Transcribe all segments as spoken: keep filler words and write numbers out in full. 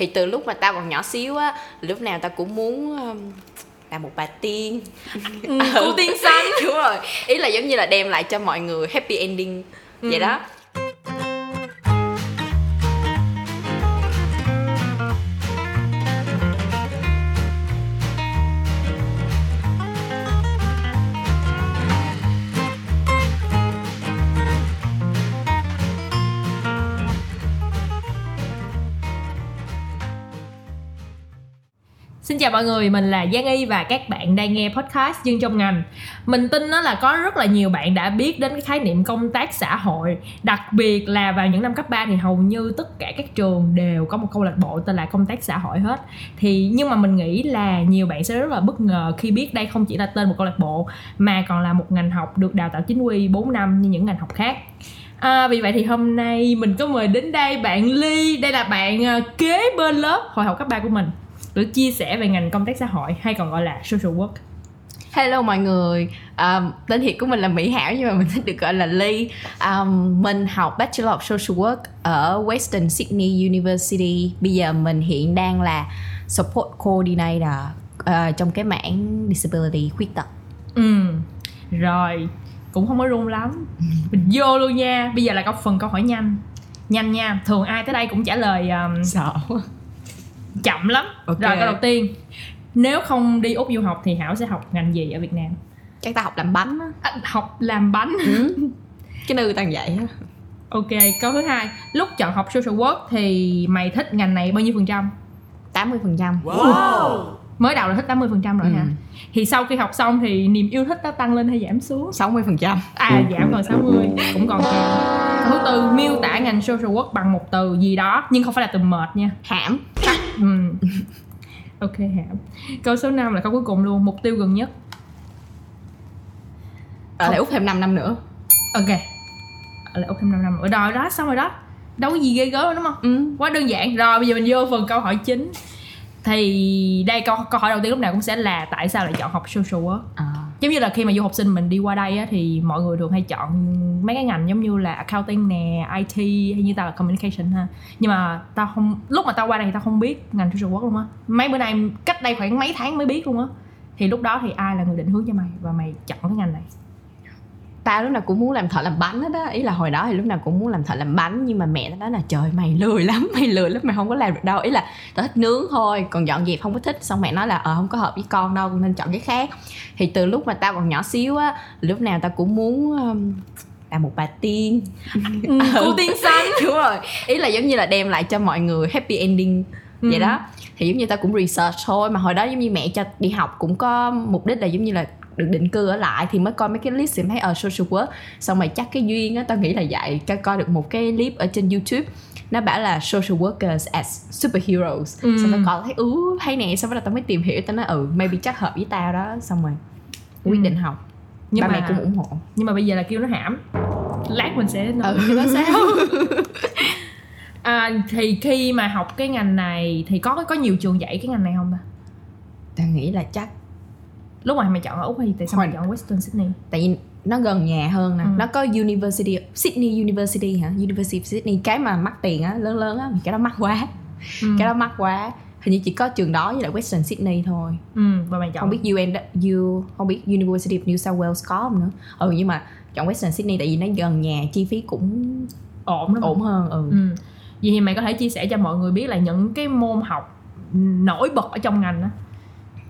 Thì từ lúc mà tao còn nhỏ xíu á, lúc nào tao cũng muốn là một bà tiên, ừ, cô tiên xanh. Đúng rồi, ý là giống như là đem lại cho mọi người happy ending vậy ừ. đó. Xin chào mọi người, mình là Giang Y và các bạn đang nghe podcast Dân Trong Ngành. Mình tin đó là có rất là nhiều bạn đã biết đến cái khái niệm công tác xã hội. Đặc biệt là vào những năm cấp ba thì hầu như tất cả các trường đều có một câu lạc bộ tên là công tác xã hội hết. Thì nhưng mà mình nghĩ là nhiều bạn sẽ rất là bất ngờ khi biết đây không chỉ là tên một câu lạc bộ mà còn là một ngành học được đào tạo chính quy bốn năm như những ngành học khác. À, vì vậy thì hôm nay mình có mời đến đây bạn Lee. Đây là bạn kế bên lớp hồi học cấp ba của mình, để chia sẻ về ngành công tác xã hội hay còn gọi là social work. Hello mọi người, um, tên thiệt của mình là Mỹ Hảo nhưng mà mình thích được gọi là Lee. Um, mình học Bachelor of Social Work ở Western Sydney University. Bây giờ mình hiện đang là Support Coordinator uh, trong cái mảng Disability, khuyết tật. Ừ, rồi, cũng không có run lắm. Mình vô luôn nha, bây giờ là có phần câu hỏi nhanh. Nhanh nha, thường ai tới đây cũng trả lời um... sợ chậm lắm. Okay. Rồi câu đầu tiên, nếu không đi Úc du học thì Hảo sẽ học ngành gì ở Việt Nam? Chắc ta học làm bánh á. À, học làm bánh. Ừ. Cái nơi tao vậy á. Ok, câu thứ hai, lúc chọn học social work thì mày thích ngành này bao nhiêu phần trăm? tám mươi phần trăm. Wow. Mới đầu là thích tám mươi phần trăm rồi ừ. hả? Thì sau khi học xong thì niềm yêu thích nó tăng lên hay giảm xuống? sáu mươi phần trăm. À, giảm còn sáu mươi. Cũng còn kìa. Thứ tư, miêu tả ngành social work bằng một từ gì đó, nhưng không phải là từ mệt nha. Hãm. Ừ. Ok Hảo. Câu số năm là câu cuối cùng luôn. Mục tiêu gần nhất ở lại Úc thêm năm năm nữa. Ok, ở lại Úc thêm năm năm nữa. Rồi đó, xong rồi đó. Đâu có gì ghê gớm đúng không? Ừ. Quá đơn giản. Rồi bây giờ mình vô phần câu hỏi chính. Thì đây câu, câu hỏi đầu tiên lúc nào cũng sẽ là tại sao lại chọn học social work à. Giống như là khi mà du học sinh mình đi qua đây á, thì mọi người thường hay chọn mấy cái ngành giống như là accounting nè, i tê hay như tao là communication ha. Nhưng mà tao không, lúc mà tao qua đây thì tao không biết ngành social work luôn á. Mấy bữa nay cách đây khoảng mấy tháng mới biết luôn á. Thì lúc đó thì ai là người định hướng cho mày và mày chọn cái ngành này? Tao lúc nào cũng muốn làm thợ làm bánh hết á. Ý là hồi đó thì lúc nào cũng muốn làm thợ làm bánh. Nhưng mà mẹ tao nói là trời mày lười lắm, mày lười lắm, mày không có làm được đâu. Ý là tao thích nướng thôi, còn dọn dẹp không có thích. Xong mẹ nói là ờ không có hợp với con đâu, nên chọn cái khác. Thì từ lúc mà tao còn nhỏ xíu á, lúc nào tao cũng muốn um, là một bà tiên, ừ, cô tiên xanh. Đúng rồi, ý là giống như là đem lại cho mọi người happy ending vậy ừ. đó. Thì giống như tao cũng research thôi. Mà hồi đó giống như mẹ cho đi học cũng có mục đích là giống như là được định cư ở lại, thì mới coi mấy cái clip thì thấy ở social work. Xong rồi chắc cái duyên á, tao nghĩ là vậy. Tao coi được một cái clip ở trên YouTube, nó bảo là social workers as superheroes. ừ. Xong tao coi thấy ú hay nè. Xong rồi tao mới tìm hiểu, tao nói ừ maybe chắc hợp với tao đó. Xong rồi quyết ừ. định học. Nhưng ba mà, mẹ cũng ủng hộ. Nhưng mà bây giờ là kêu nó hãm. Lát mình sẽ nói ừ, nó sao. À, thì khi mà học cái ngành này thì có có nhiều trường dạy cái ngành này không ta? Tao nghĩ là chắc. Lúc mà mày chọn ở Úc thì tại sao Hồi... mày chọn Western Sydney? Tại vì nó gần nhà hơn nè. ừ. Nó có University Sydney University hả? University of Sydney. Cái mà mắc tiền á, lớn lớn á. Cái đó mắc quá. ừ. Cái đó mắc quá. Hình như chỉ có trường đó với lại Western Sydney thôi. Ừ, và mày chọn. Không biết u en U, không biết University of New South Wales có không nữa. Ừ, nhưng mà chọn Western Sydney tại vì nó gần nhà, chi phí cũng ổn đúng ổn hơn. Ừ. ừ. Vậy thì mày có thể chia sẻ cho mọi người biết là những cái môn học nổi bật ở trong ngành á.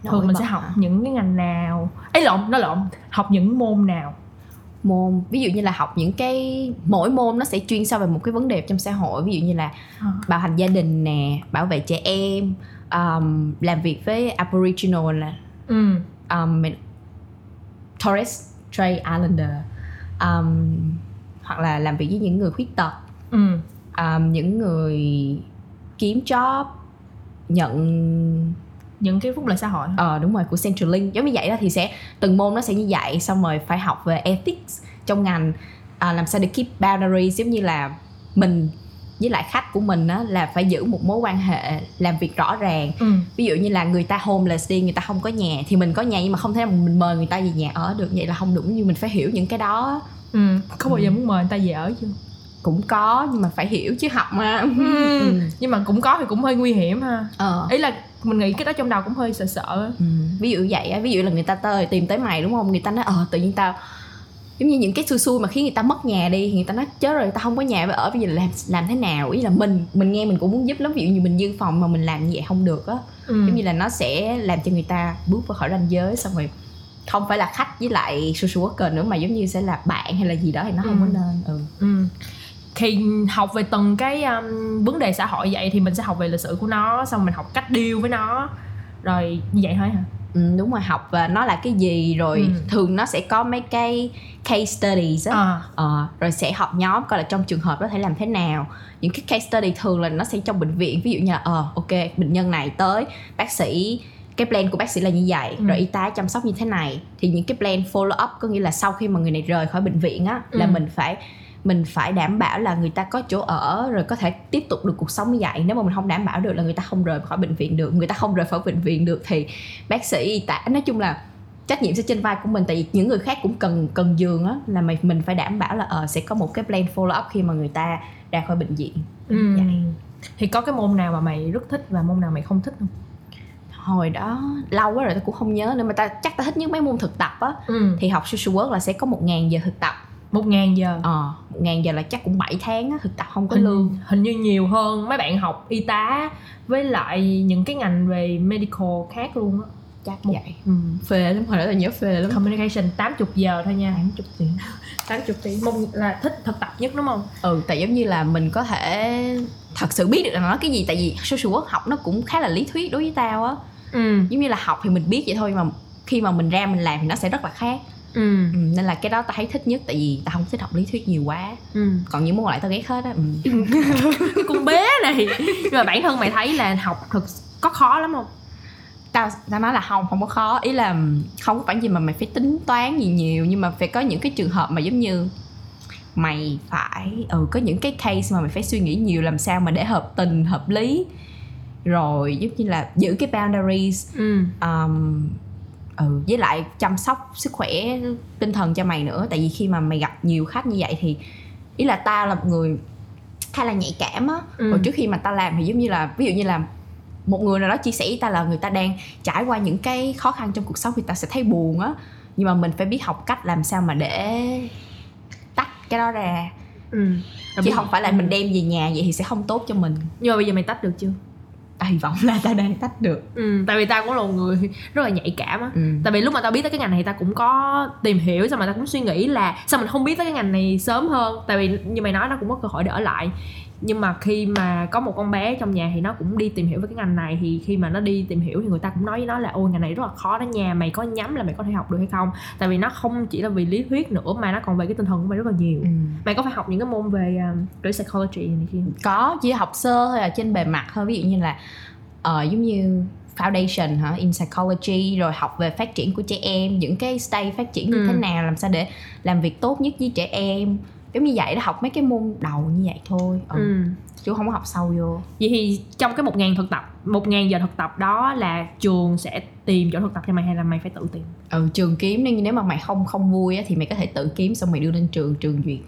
Thường mình sẽ học hả? Những cái ngành nào? Ấy lộn, nó lộn, học những môn nào? Môn, ví dụ như là học những cái, mỗi môn nó sẽ chuyên sâu về một cái vấn đề trong xã hội. Ví dụ như là bạo hành gia đình nè, bảo vệ trẻ em, um, làm việc với Aboriginal nè, ừ. um, Torres Strait Islander, um, hoặc là làm việc với những người khuyết tật, ừ. um, những người kiếm job, nhận những cái phúc lợi xã hội. Ờ đúng rồi, của Centrelink. Giống như vậy đó, thì sẽ từng môn nó sẽ như vậy. Xong rồi phải học về ethics trong ngành, à, làm sao để keep boundaries. Giống như là mình với lại khách của mình á, là phải giữ một mối quan hệ, làm việc rõ ràng. ừ. Ví dụ như là người ta homeless đi, người ta không có nhà, thì mình có nhà nhưng mà không thể là mình mời người ta về nhà ở được. Vậy là không đúng, như mình phải hiểu những cái đó. ừ. Không bao giờ ừ. muốn mời người ta về ở chưa? cũng có nhưng mà phải hiểu chứ học mà ừ. Ừ. Nhưng mà cũng có thì cũng hơi nguy hiểm ha. Ờ. Ý là mình nghĩ cái đó trong đầu cũng hơi sợ sợ. Ừ. Ví dụ vậy á, ví dụ là người ta tới tìm tới mày đúng không, người ta nói ờ tự nhiên tao giống như những cái xui xui mà khiến người ta mất nhà đi thì người ta nói chết rồi tao không có nhà mà ở bây giờ làm làm thế nào. Ý là mình mình nghe mình cũng muốn giúp lắm, ví dụ như mình dư phòng mà mình làm như vậy không được á. Ừ. Giống như là nó sẽ làm cho người ta bước vào khỏi ranh giới, xong rồi không phải là khách với lại social worker nữa mà giống như sẽ là bạn hay là gì đó thì nó ừ. không có nên. Ừ. Ừ. Thì học về từng cái um, vấn đề xã hội vậy thì mình sẽ học về lịch sử của nó, xong mình học cách deal với nó rồi như vậy thôi hả? Ừ, đúng rồi, học và nó là cái gì rồi ừ. thường nó sẽ có mấy cái case studies á, à. Ờ, rồi sẽ học nhóm coi là trong trường hợp đó thể làm thế nào. Những cái case study thường là nó sẽ trong bệnh viện, ví dụ như là ờ uh, ok bệnh nhân này tới bác sĩ, cái plan của bác sĩ là như vậy, ừ. rồi y tá chăm sóc như thế này, thì những cái plan follow up có nghĩa là sau khi mà người này rời khỏi bệnh viện á ừ. là mình phải mình phải đảm bảo là người ta có chỗ ở rồi có thể tiếp tục được cuộc sống như vậy. Nếu mà mình không đảm bảo được là người ta không rời khỏi bệnh viện được, người ta không rời khỏi bệnh viện được thì bác sĩ y tá, nói chung là trách nhiệm sẽ trên vai của mình, tại vì những người khác cũng cần cần giường á, là mình mình phải đảm bảo là ờ uh, sẽ có một cái plan follow up khi mà người ta ra khỏi bệnh viện. Ừ. Vậy. Thì có cái môn nào mà mày rất thích và môn nào mày không thích không? Hồi đó lâu quá rồi tao cũng không nhớ nữa, mà ta chắc ta thích nhất mấy môn thực tập á. Ừ. Thì học social work là sẽ có một ngàn giờ thực tập. Một ngàn giờ? Ờ, một ngàn giờ là chắc cũng bảy tháng á, thực tập không có hình, lương. Hình như nhiều hơn mấy bạn học y tá với lại những cái ngành về medical khác luôn á. Chắc một... vậy. Ừ. Phê lắm, hồi đó là nhớ phê lắm. Communication tám mươi giờ thôi nha. Tám mươi tiếng. tám mươi tiếng. Một là thích thực tập nhất đúng không? Ừ, tại giống như là mình có thể thật sự biết được là nó cái gì. Tại vì social work học nó cũng khá là lý thuyết đối với tao á. Ừ. Giống như là học thì mình biết vậy thôi, mà khi mà mình ra mình làm thì nó sẽ rất là khác. Ừ. Ừ, nên là cái đó tao thấy thích nhất, tại vì tao không thích học lý thuyết nhiều quá. Ừ. Còn những môn lại tao ghét hết á. Ừ. Con bé này. Nhưng mà bản thân mày thấy là học thực có khó lắm không? Tao, tao nói là không, không có khó. Ý là không có phải gì mà mày phải tính toán gì nhiều, nhưng mà phải có những cái trường hợp mà giống như mày phải ừ, có những cái case mà mày phải suy nghĩ nhiều làm sao mà để hợp tình, hợp lý, rồi giống như là giữ cái boundaries. Ừ. um, ừ, với lại chăm sóc sức khỏe tinh thần cho mày nữa, tại vì khi mà mày gặp nhiều khách như vậy thì ý là tao là một người khá là nhạy cảm á. Ừ. Rồi trước khi mà tao làm thì giống như là ví dụ như là một người nào đó chia sẻ với tao là người ta đang trải qua những cái khó khăn trong cuộc sống thì tao sẽ thấy buồn á, nhưng mà mình phải biết học cách làm sao mà để tách cái đó ra. Ừ. Chứ không phải là mình đem về nhà vậy thì sẽ không tốt cho mình. Nhưng mà bây giờ mày tách được chưa? Tao hy vọng là tao đang tách được. Ừ, tại vì tao cũng là một người rất là nhạy cảm á. Ừ. Tại vì lúc mà tao biết tới cái ngành này tao cũng có tìm hiểu, xong mà tao cũng suy nghĩ là sao mình không biết tới cái ngành này sớm hơn. Tại vì như mày nói nó cũng có cơ hội để ở lại, nhưng mà khi mà có một con bé trong nhà thì nó cũng đi tìm hiểu về cái ngành này, thì khi mà nó đi tìm hiểu thì người ta cũng nói với nó là ôi ngành này rất là khó đó nha, mày có nhắm là mày có thể học được hay không, tại vì nó không chỉ là vì lý thuyết nữa mà nó còn về cái tinh thần của mày rất là nhiều. Ừ. Mày có phải học những cái môn về um, psychology này kia? Có, chỉ học sơ thôi, ở trên bề mặt thôi, ví dụ như là uh, giống như foundation hả, in psychology, rồi học về phát triển của trẻ em, những cái stage phát triển như ừ. thế nào, làm sao để làm việc tốt nhất với trẻ em, giống như vậy đó, học mấy cái môn đầu như vậy thôi. Ừ. Ừ. Chứ không có học sâu vô. Vậy thì trong cái một ngàn thực tập, một ngàn giờ thực tập đó là trường sẽ tìm chỗ thực tập cho mày hay là mày phải tự tìm? Ừ, trường kiếm, nên nếu mà mày không không vui á, thì mày có thể tự kiếm xong mày đưa lên trường, trường duyệt.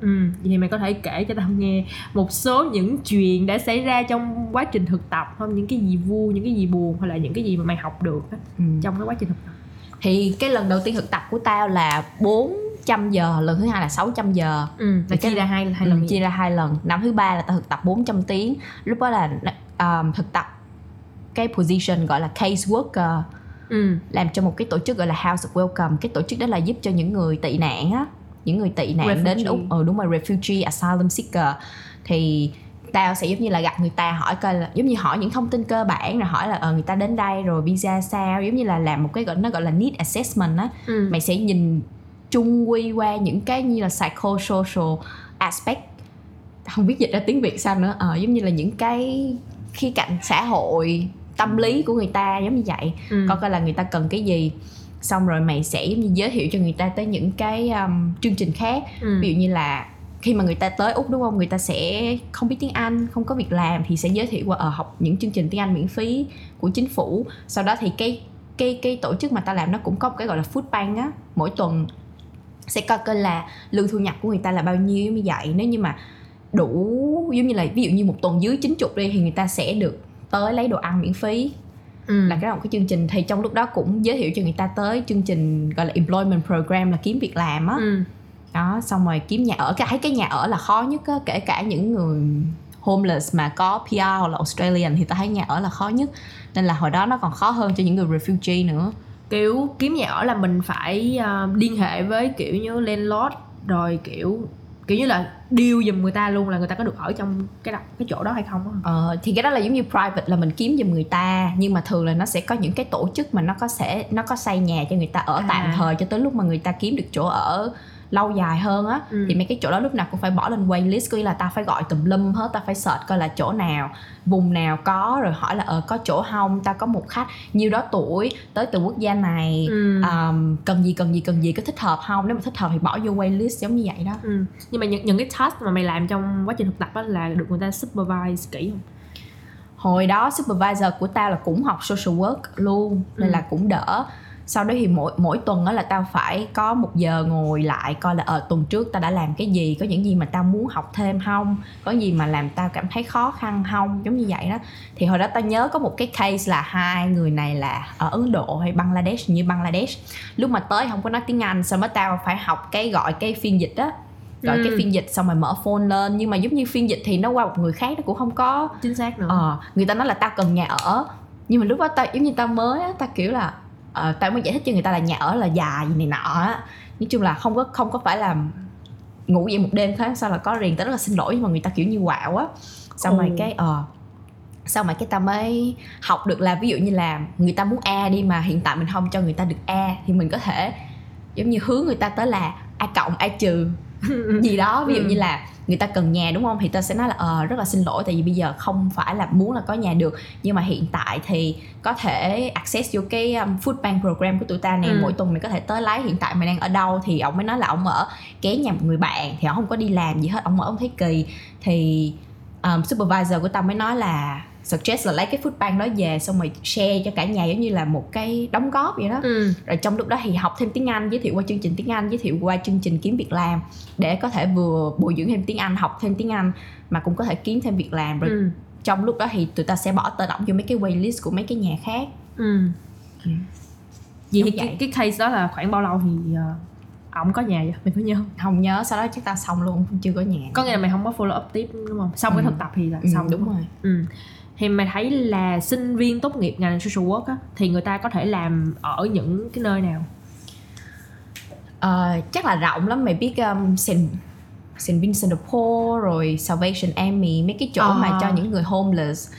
Ừ, vậy thì mày có thể kể cho tao nghe một số những chuyện đã xảy ra trong quá trình thực tập không? Những cái gì vui, những cái gì buồn, hay là những cái gì mà mày học được á, ừ. trong cái quá trình thực tập? Thì cái lần đầu tiên thực tập của tao là bốn trăm giờ, lần thứ hai là sáu trăm giờ. Ừ, là chia ra hai hai lần. Ừ, chia ra hai lần. Năm thứ ba là tao thực tập bốn trăm tiếng. Lúc đó là um, thực tập cái position gọi là case worker. Ừ. Làm cho một cái tổ chức gọi là House of Welcome. Cái tổ chức đó là giúp cho những người tị nạn á, những người tị nạn refugee. Đến Úc. Ừ, đúng rồi, refugee, asylum seeker. Thì tao sẽ giống như là gặp người ta, hỏi coi là giống như hỏi những thông tin cơ bản, rồi hỏi là ờ người ta đến đây rồi visa sao, giống như là làm một cái gọi nó gọi là need assessment á. Ừ. Mày sẽ nhìn chung quy qua những cái như là psychosocial aspect, không biết dịch ra tiếng Việt sao nữa, ờ, giống như là những cái khía cạnh xã hội, tâm lý của người ta, giống như vậy. Ừ. Coi coi là người ta cần cái gì, xong rồi mày sẽ giống như giới thiệu cho người ta tới những cái um, chương trình khác. Ừ. Ví dụ như là khi mà người ta tới Úc đúng không, người ta sẽ không biết tiếng Anh, không có việc làm thì sẽ giới thiệu qua ở học những chương trình tiếng Anh miễn phí của chính phủ. Sau đó thì cái cái cái tổ chức mà ta làm nó cũng có một cái gọi là food bank á, mỗi tuần sẽ coi coi là lương thu nhập của người ta là bao nhiêu mới vậy. Nếu như mà đủ, giống như là ví dụ như một tuần dưới chín mươi đi thì người ta sẽ được tới lấy đồ ăn miễn phí. Ừ. Là cái đó một cái chương trình, thì trong lúc đó cũng giới thiệu cho người ta tới chương trình gọi là employment program, là kiếm việc làm á. Ừ. Đó, xong rồi kiếm nhà ở, cái cái nhà ở là khó nhất á, kể cả những người homeless mà có pê rờ hoặc là Australian thì ta thấy nhà ở là khó nhất, nên là hồi đó nó còn khó hơn cho những người refugee nữa. Kiểu kiếm nhà ở là mình phải uh, liên hệ với kiểu như landlord, rồi kiểu kiểu như là deal giùm người ta luôn là người ta có được ở trong cái cái chỗ đó hay không đó. Ờ, thì cái đó là giống như private, là mình kiếm giùm người ta, nhưng mà thường là nó sẽ có những cái tổ chức mà nó có sẽ nó có xây nhà cho người ta ở à. tạm thời cho tới lúc mà người ta kiếm được chỗ ở lâu dài hơn á. Ừ. Thì mấy cái chỗ đó lúc nào cũng phải bỏ lên waitlist, có nghĩa là ta phải gọi tùm lum hết, ta phải search coi là chỗ nào, vùng nào có, rồi hỏi là ờ có chỗ không, ta có một khách nhiêu đó tuổi tới từ quốc gia này. Ừ. um, cần gì cần gì cần gì có thích hợp không, nếu mà thích hợp thì bỏ vô waitlist, giống như vậy đó. Ừ. Nhưng mà những, những cái task mà mày làm trong quá trình thực tập á là được người ta supervise kỹ không? Hồi đó supervisor của tao là cũng học social work luôn nên ừ. là cũng đỡ. Sau đó thì mỗi, mỗi tuần đó là tao phải có một giờ ngồi lại coi là ờ tuần trước tao đã làm cái gì, có những gì mà tao muốn học thêm không, có gì mà làm tao cảm thấy khó khăn không, giống như vậy đó. Thì hồi đó tao nhớ có một cái case là hai người này là ở Ấn Độ hay Bangladesh, như Bangladesh. Lúc mà tới không có nói tiếng Anh, xong đó tao phải học cái gọi cái phiên dịch đó, gọi ừ. cái phiên dịch, xong rồi mở phone lên. Nhưng mà giống như phiên dịch thì nó qua một người khác nó cũng không có chính xác nữa. Ờ, người ta nói là tao cần nhà ở, nhưng mà lúc đó tao giống như tao mới á, tao kiểu là Ờ, tao mới giải thích cho người ta là nhà ở là dài gì này nọ á. Nói chung là không có không có phải là ngủ dậy một đêm thế sao là có riêng. Tao rất là xin lỗi nhưng mà người ta kiểu như quạo á. Xong rồi ừ. cái ờ xong rồi cái tao mới học được là ví dụ như là người ta muốn A đi mà hiện tại mình không cho người ta được A, thì mình có thể giống như hướng người ta tới là A cộng, A trừ gì đó. Ví dụ ừ. như là người ta cần nhà đúng không, thì tao sẽ nói là ờ, rất là xin lỗi tại vì bây giờ không phải là muốn là có nhà được, nhưng mà hiện tại thì có thể access vô cái um, food bank program của tụi ta này. Ừ. Mỗi tuần mày có thể tới lấy, hiện tại mày đang ở đâu. Thì ổng mới nói là ổng ở ké nhà một người bạn, thì ổng không có đi làm gì hết, ổng ở ổng thấy kỳ. Thì um, supervisor của tao mới nói là suggest là lấy cái food bank đó về xong rồi share cho cả nhà, giống như là một cái đóng góp vậy đó. Ừ. Rồi trong lúc đó thì học thêm tiếng Anh, giới thiệu qua chương trình tiếng Anh, giới thiệu qua chương trình kiếm việc làm để có thể vừa bồi dưỡng thêm tiếng Anh, học thêm tiếng Anh mà cũng có thể kiếm thêm việc làm. Rồi ừ. trong lúc đó thì tụi ta sẽ bỏ tên ổng vô mấy cái waitlist của mấy cái nhà khác. Ừ. Ừ. Vậy thì cái, cái case đó là khoảng bao lâu thì ổng uh, có nhà vậy? Mình có nhớ không? Không nhớ, sau đó chắc tao xong luôn, chưa có nhà. Có nghĩa là mày không có follow up tiếp đúng không? Xong ừ. cái thực tập thì là ừ, xong đúng, đúng rồi. Ừ. Thì mày thấy là sinh viên tốt nghiệp ngành social work á, thì người ta có thể làm ở những cái nơi nào? À, chắc là rộng lắm. Mày biết um, Saint Vincent de Paul, rồi Salvation Army, mấy cái chỗ à. mà cho những người homeless.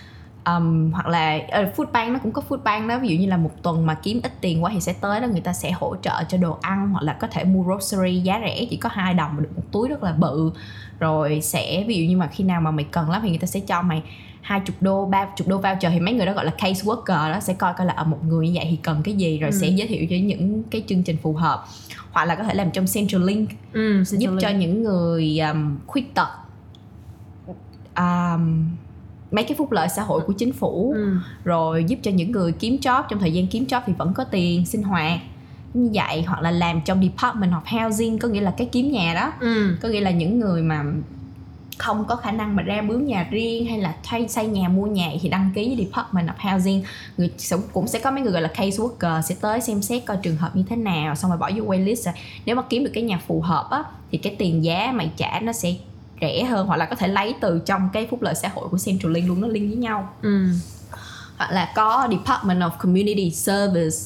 Um, hoặc là uh, food bank, nó cũng có food bank đó. Ví dụ như là một tuần mà kiếm ít tiền quá thì sẽ tới đó, người ta sẽ hỗ trợ cho đồ ăn, hoặc là có thể mua grocery giá rẻ, chỉ có hai đồng mà được một túi rất là bự. Rồi sẽ ví dụ như mà khi nào mà mày cần lắm thì người ta sẽ cho mày hai mươi đô, ba mươi đô voucher. Thì mấy người đó gọi là case worker đó, sẽ coi coi là ở một người như vậy thì cần cái gì, rồi ừ. sẽ giới thiệu cho những cái chương trình phù hợp. Hoặc là có thể làm trong Centrelink, ừ, Centrelink. giúp cho những người um, khuyết tật, um, mấy cái phúc lợi xã hội của chính phủ. Ừ. Rồi giúp cho những người kiếm job, trong thời gian kiếm job thì vẫn có tiền sinh hoạt như vậy. Hoặc là làm trong Department of Housing, có nghĩa là cái kiếm nhà đó. Ừ. Có nghĩa là những người mà không có khả năng mà ra mướn nhà riêng hay là thay xây nhà, mua nhà thì đăng ký với Department of Housing. Người cũng sẽ có mấy người gọi là case worker sẽ tới xem xét coi trường hợp như thế nào, xong rồi bỏ vô waitlist. Rồi nếu mà kiếm được cái nhà phù hợp á thì cái tiền giá mày trả nó sẽ rẻ hơn, hoặc là có thể lấy từ trong cái phúc lợi xã hội của Centrelink luôn, nó liên với nhau. Ừ. Hoặc là có Department of Community Service,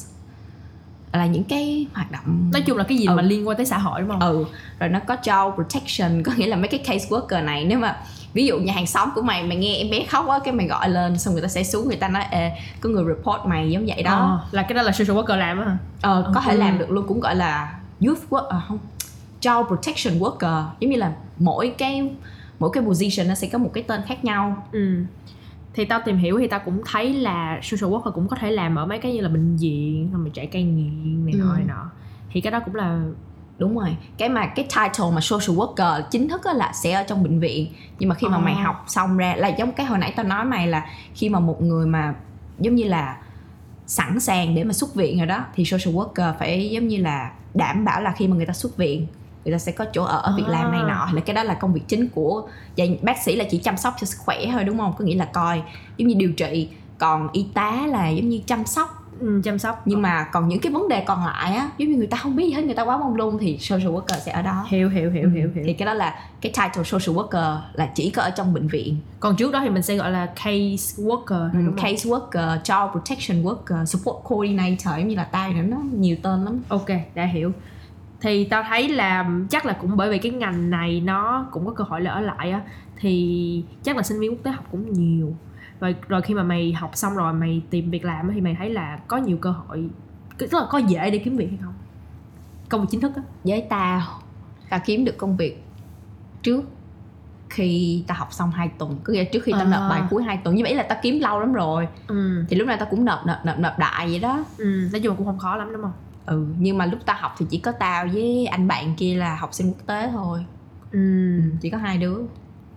là những cái hoạt động, nói chung là cái gì ừ. mà liên quan tới xã hội đúng không? Ừ. Rồi nó có child protection, có nghĩa là mấy cái case worker này, nếu mà ví dụ nhà hàng xóm của mày mày nghe em bé khóc á, cái mày gọi lên xong người ta sẽ xuống, người ta nói ê có người report mày giống vậy đó. À, là cái đó là social worker làm á. Ờ ừ, có thể ừ. làm được luôn, cũng gọi là youth worker, à, không, child protection worker, giống như là mỗi cái mỗi cái position nó sẽ có một cái tên khác nhau. Ừ. Thì tao tìm hiểu thì tao cũng thấy là social worker cũng có thể làm ở mấy cái như là bệnh viện, xong rồi trại cai nghiện này nọ này nọ. Thì cái đó cũng là đúng rồi. Cái mà cái title mà social worker chính thức là sẽ ở trong bệnh viện. Nhưng mà khi mà à. mày học xong ra là giống cái hồi nãy tao nói mày, là khi mà một người mà giống như là sẵn sàng để mà xuất viện rồi đó, thì social worker phải giống như là đảm bảo là khi mà người ta xuất viện, người ta sẽ có chỗ ở, việc à. làm này nọ, là cái đó là công việc chính của vậy. Bác sĩ là chỉ chăm sóc cho sức khỏe thôi đúng không, có nghĩa là coi giống như điều trị, còn y tá là giống như chăm sóc. Ừ, chăm sóc. Nhưng mà còn những cái vấn đề còn lại á, giống như người ta không biết gì hết, người ta quá mông lung, thì social worker sẽ ở đó. Hiểu hiểu hiểu hiểu hiểu. Thì cái đó là cái title social worker là chỉ có ở trong bệnh viện. Còn trước đó thì mình sẽ gọi là case worker. Ừ, case worker, child protection worker, support coordinator, giống như là tay nữa, nó nhiều tên lắm. Ok, đã hiểu. Thì tao thấy là chắc là cũng bởi vì cái ngành này nó cũng có cơ hội là ở lại á, thì chắc là sinh viên quốc tế học cũng nhiều. Rồi, rồi khi mà mày học xong rồi mày tìm việc làm thì mày thấy là có nhiều cơ hội, tức là có dễ để kiếm việc hay không? Công việc chính thức á. Với tao, tao kiếm được công việc trước khi tao học xong hai tuần. Cứ nghĩa trước khi tao à. nộp bài cuối hai tuần. Nhưng mà ý là tao kiếm lâu lắm rồi. ừ. Thì lúc này tao cũng nộp nộp nộp, nộp đại vậy đó. ừ. Nói chung cũng không khó lắm đúng không? Ừ, nhưng mà lúc tao học thì chỉ có tao với anh bạn kia là học sinh quốc tế thôi. ừ. Chỉ có hai đứa.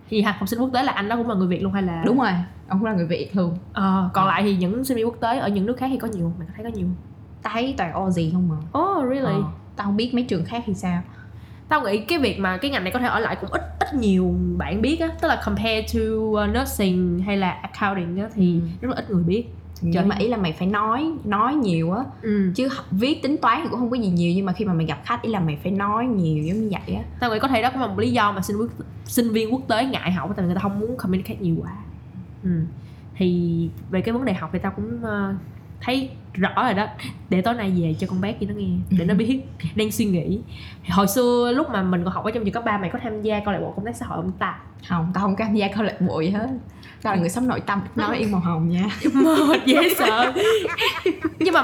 Thì học sinh quốc tế là anh đó cũng là người Việt luôn hay là? Đúng rồi, ông cũng là người Việt luôn. Ờ, còn à. lại thì những sinh viên quốc tế ở những nước khác thì có nhiều, mình thấy có nhiều. Tao thấy toàn Aussie không mà. Oh really? Ờ, tao không biết mấy trường khác thì sao. Tao nghĩ cái việc mà cái ngành này có thể ở lại cũng ít ít nhiều bạn biết á, tức là compare to nursing hay là accounting á thì ừ. rất là ít người biết. Nhưng mà ý là mày phải nói nói nhiều á, ừ. chứ viết tính toán thì cũng không có gì nhiều, nhưng mà khi mà mày gặp khách ý là mày phải nói nhiều giống như vậy á. Tao nghĩ có thể đó cũng là một lý do mà sinh viên sinh viên quốc tế ngại học, tại vì người ta không muốn communicate nhiều quá. ừ. Thì về cái vấn đề học thì tao cũng uh, thấy rõ rồi đó, để tối nay về cho con bé kia nó nghe để nó biết đang suy nghĩ. Hồi xưa lúc mà mình còn học ở trong trường cấp ba, mày có tham gia câu lạc bộ công tác xã hội không ta? Không, tao không tham gia câu lạc bộ gì hết. Tao là người sống nội tâm, nói yên màu hồng nha. Mệt dễ sợ. Nhưng mà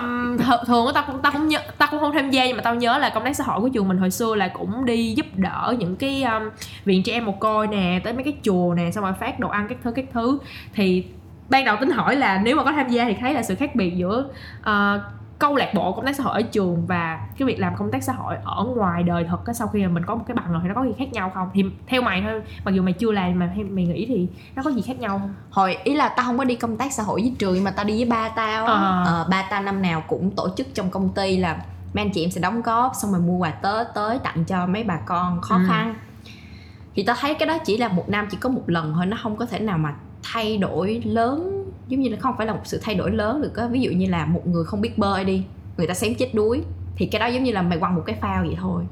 thường tao cũng tao cũng nhớ, tao cũng không tham gia, nhưng mà tao nhớ là công tác xã hội của trường mình hồi xưa là cũng đi giúp đỡ những cái um, viện trẻ em mồ côi nè, tới mấy cái chùa nè, xong rồi phát đồ ăn các thứ các thứ. Thì ban đầu tính hỏi là nếu mà có tham gia thì thấy là sự khác biệt giữa uh, câu lạc bộ công tác xã hội ở trường và cái việc làm công tác xã hội ở ngoài đời thật á, sau khi mà mình có một cái bằng rồi thì nó có gì khác nhau không? Thì theo mày thôi, mặc dù mày chưa làm mà mày nghĩ thì nó có gì khác nhau không? Hồi ý là tao không có đi công tác xã hội với trường, nhưng mà tao đi với ba tao. à. À, ba tao năm nào cũng tổ chức trong công ty là mấy anh chị em sẽ đóng góp, xong rồi mua quà Tết tới tặng cho mấy bà con khó ừ. khăn. Thì tao thấy cái đó chỉ là một năm chỉ có một lần thôi, nó không có thể nào mà thay đổi lớn, giống như là không phải là một sự thay đổi lớn được á. Ví dụ như là một người không biết bơi đi, người ta xém chết đuối, thì cái đó giống như là mày quăng một cái phao vậy thôi.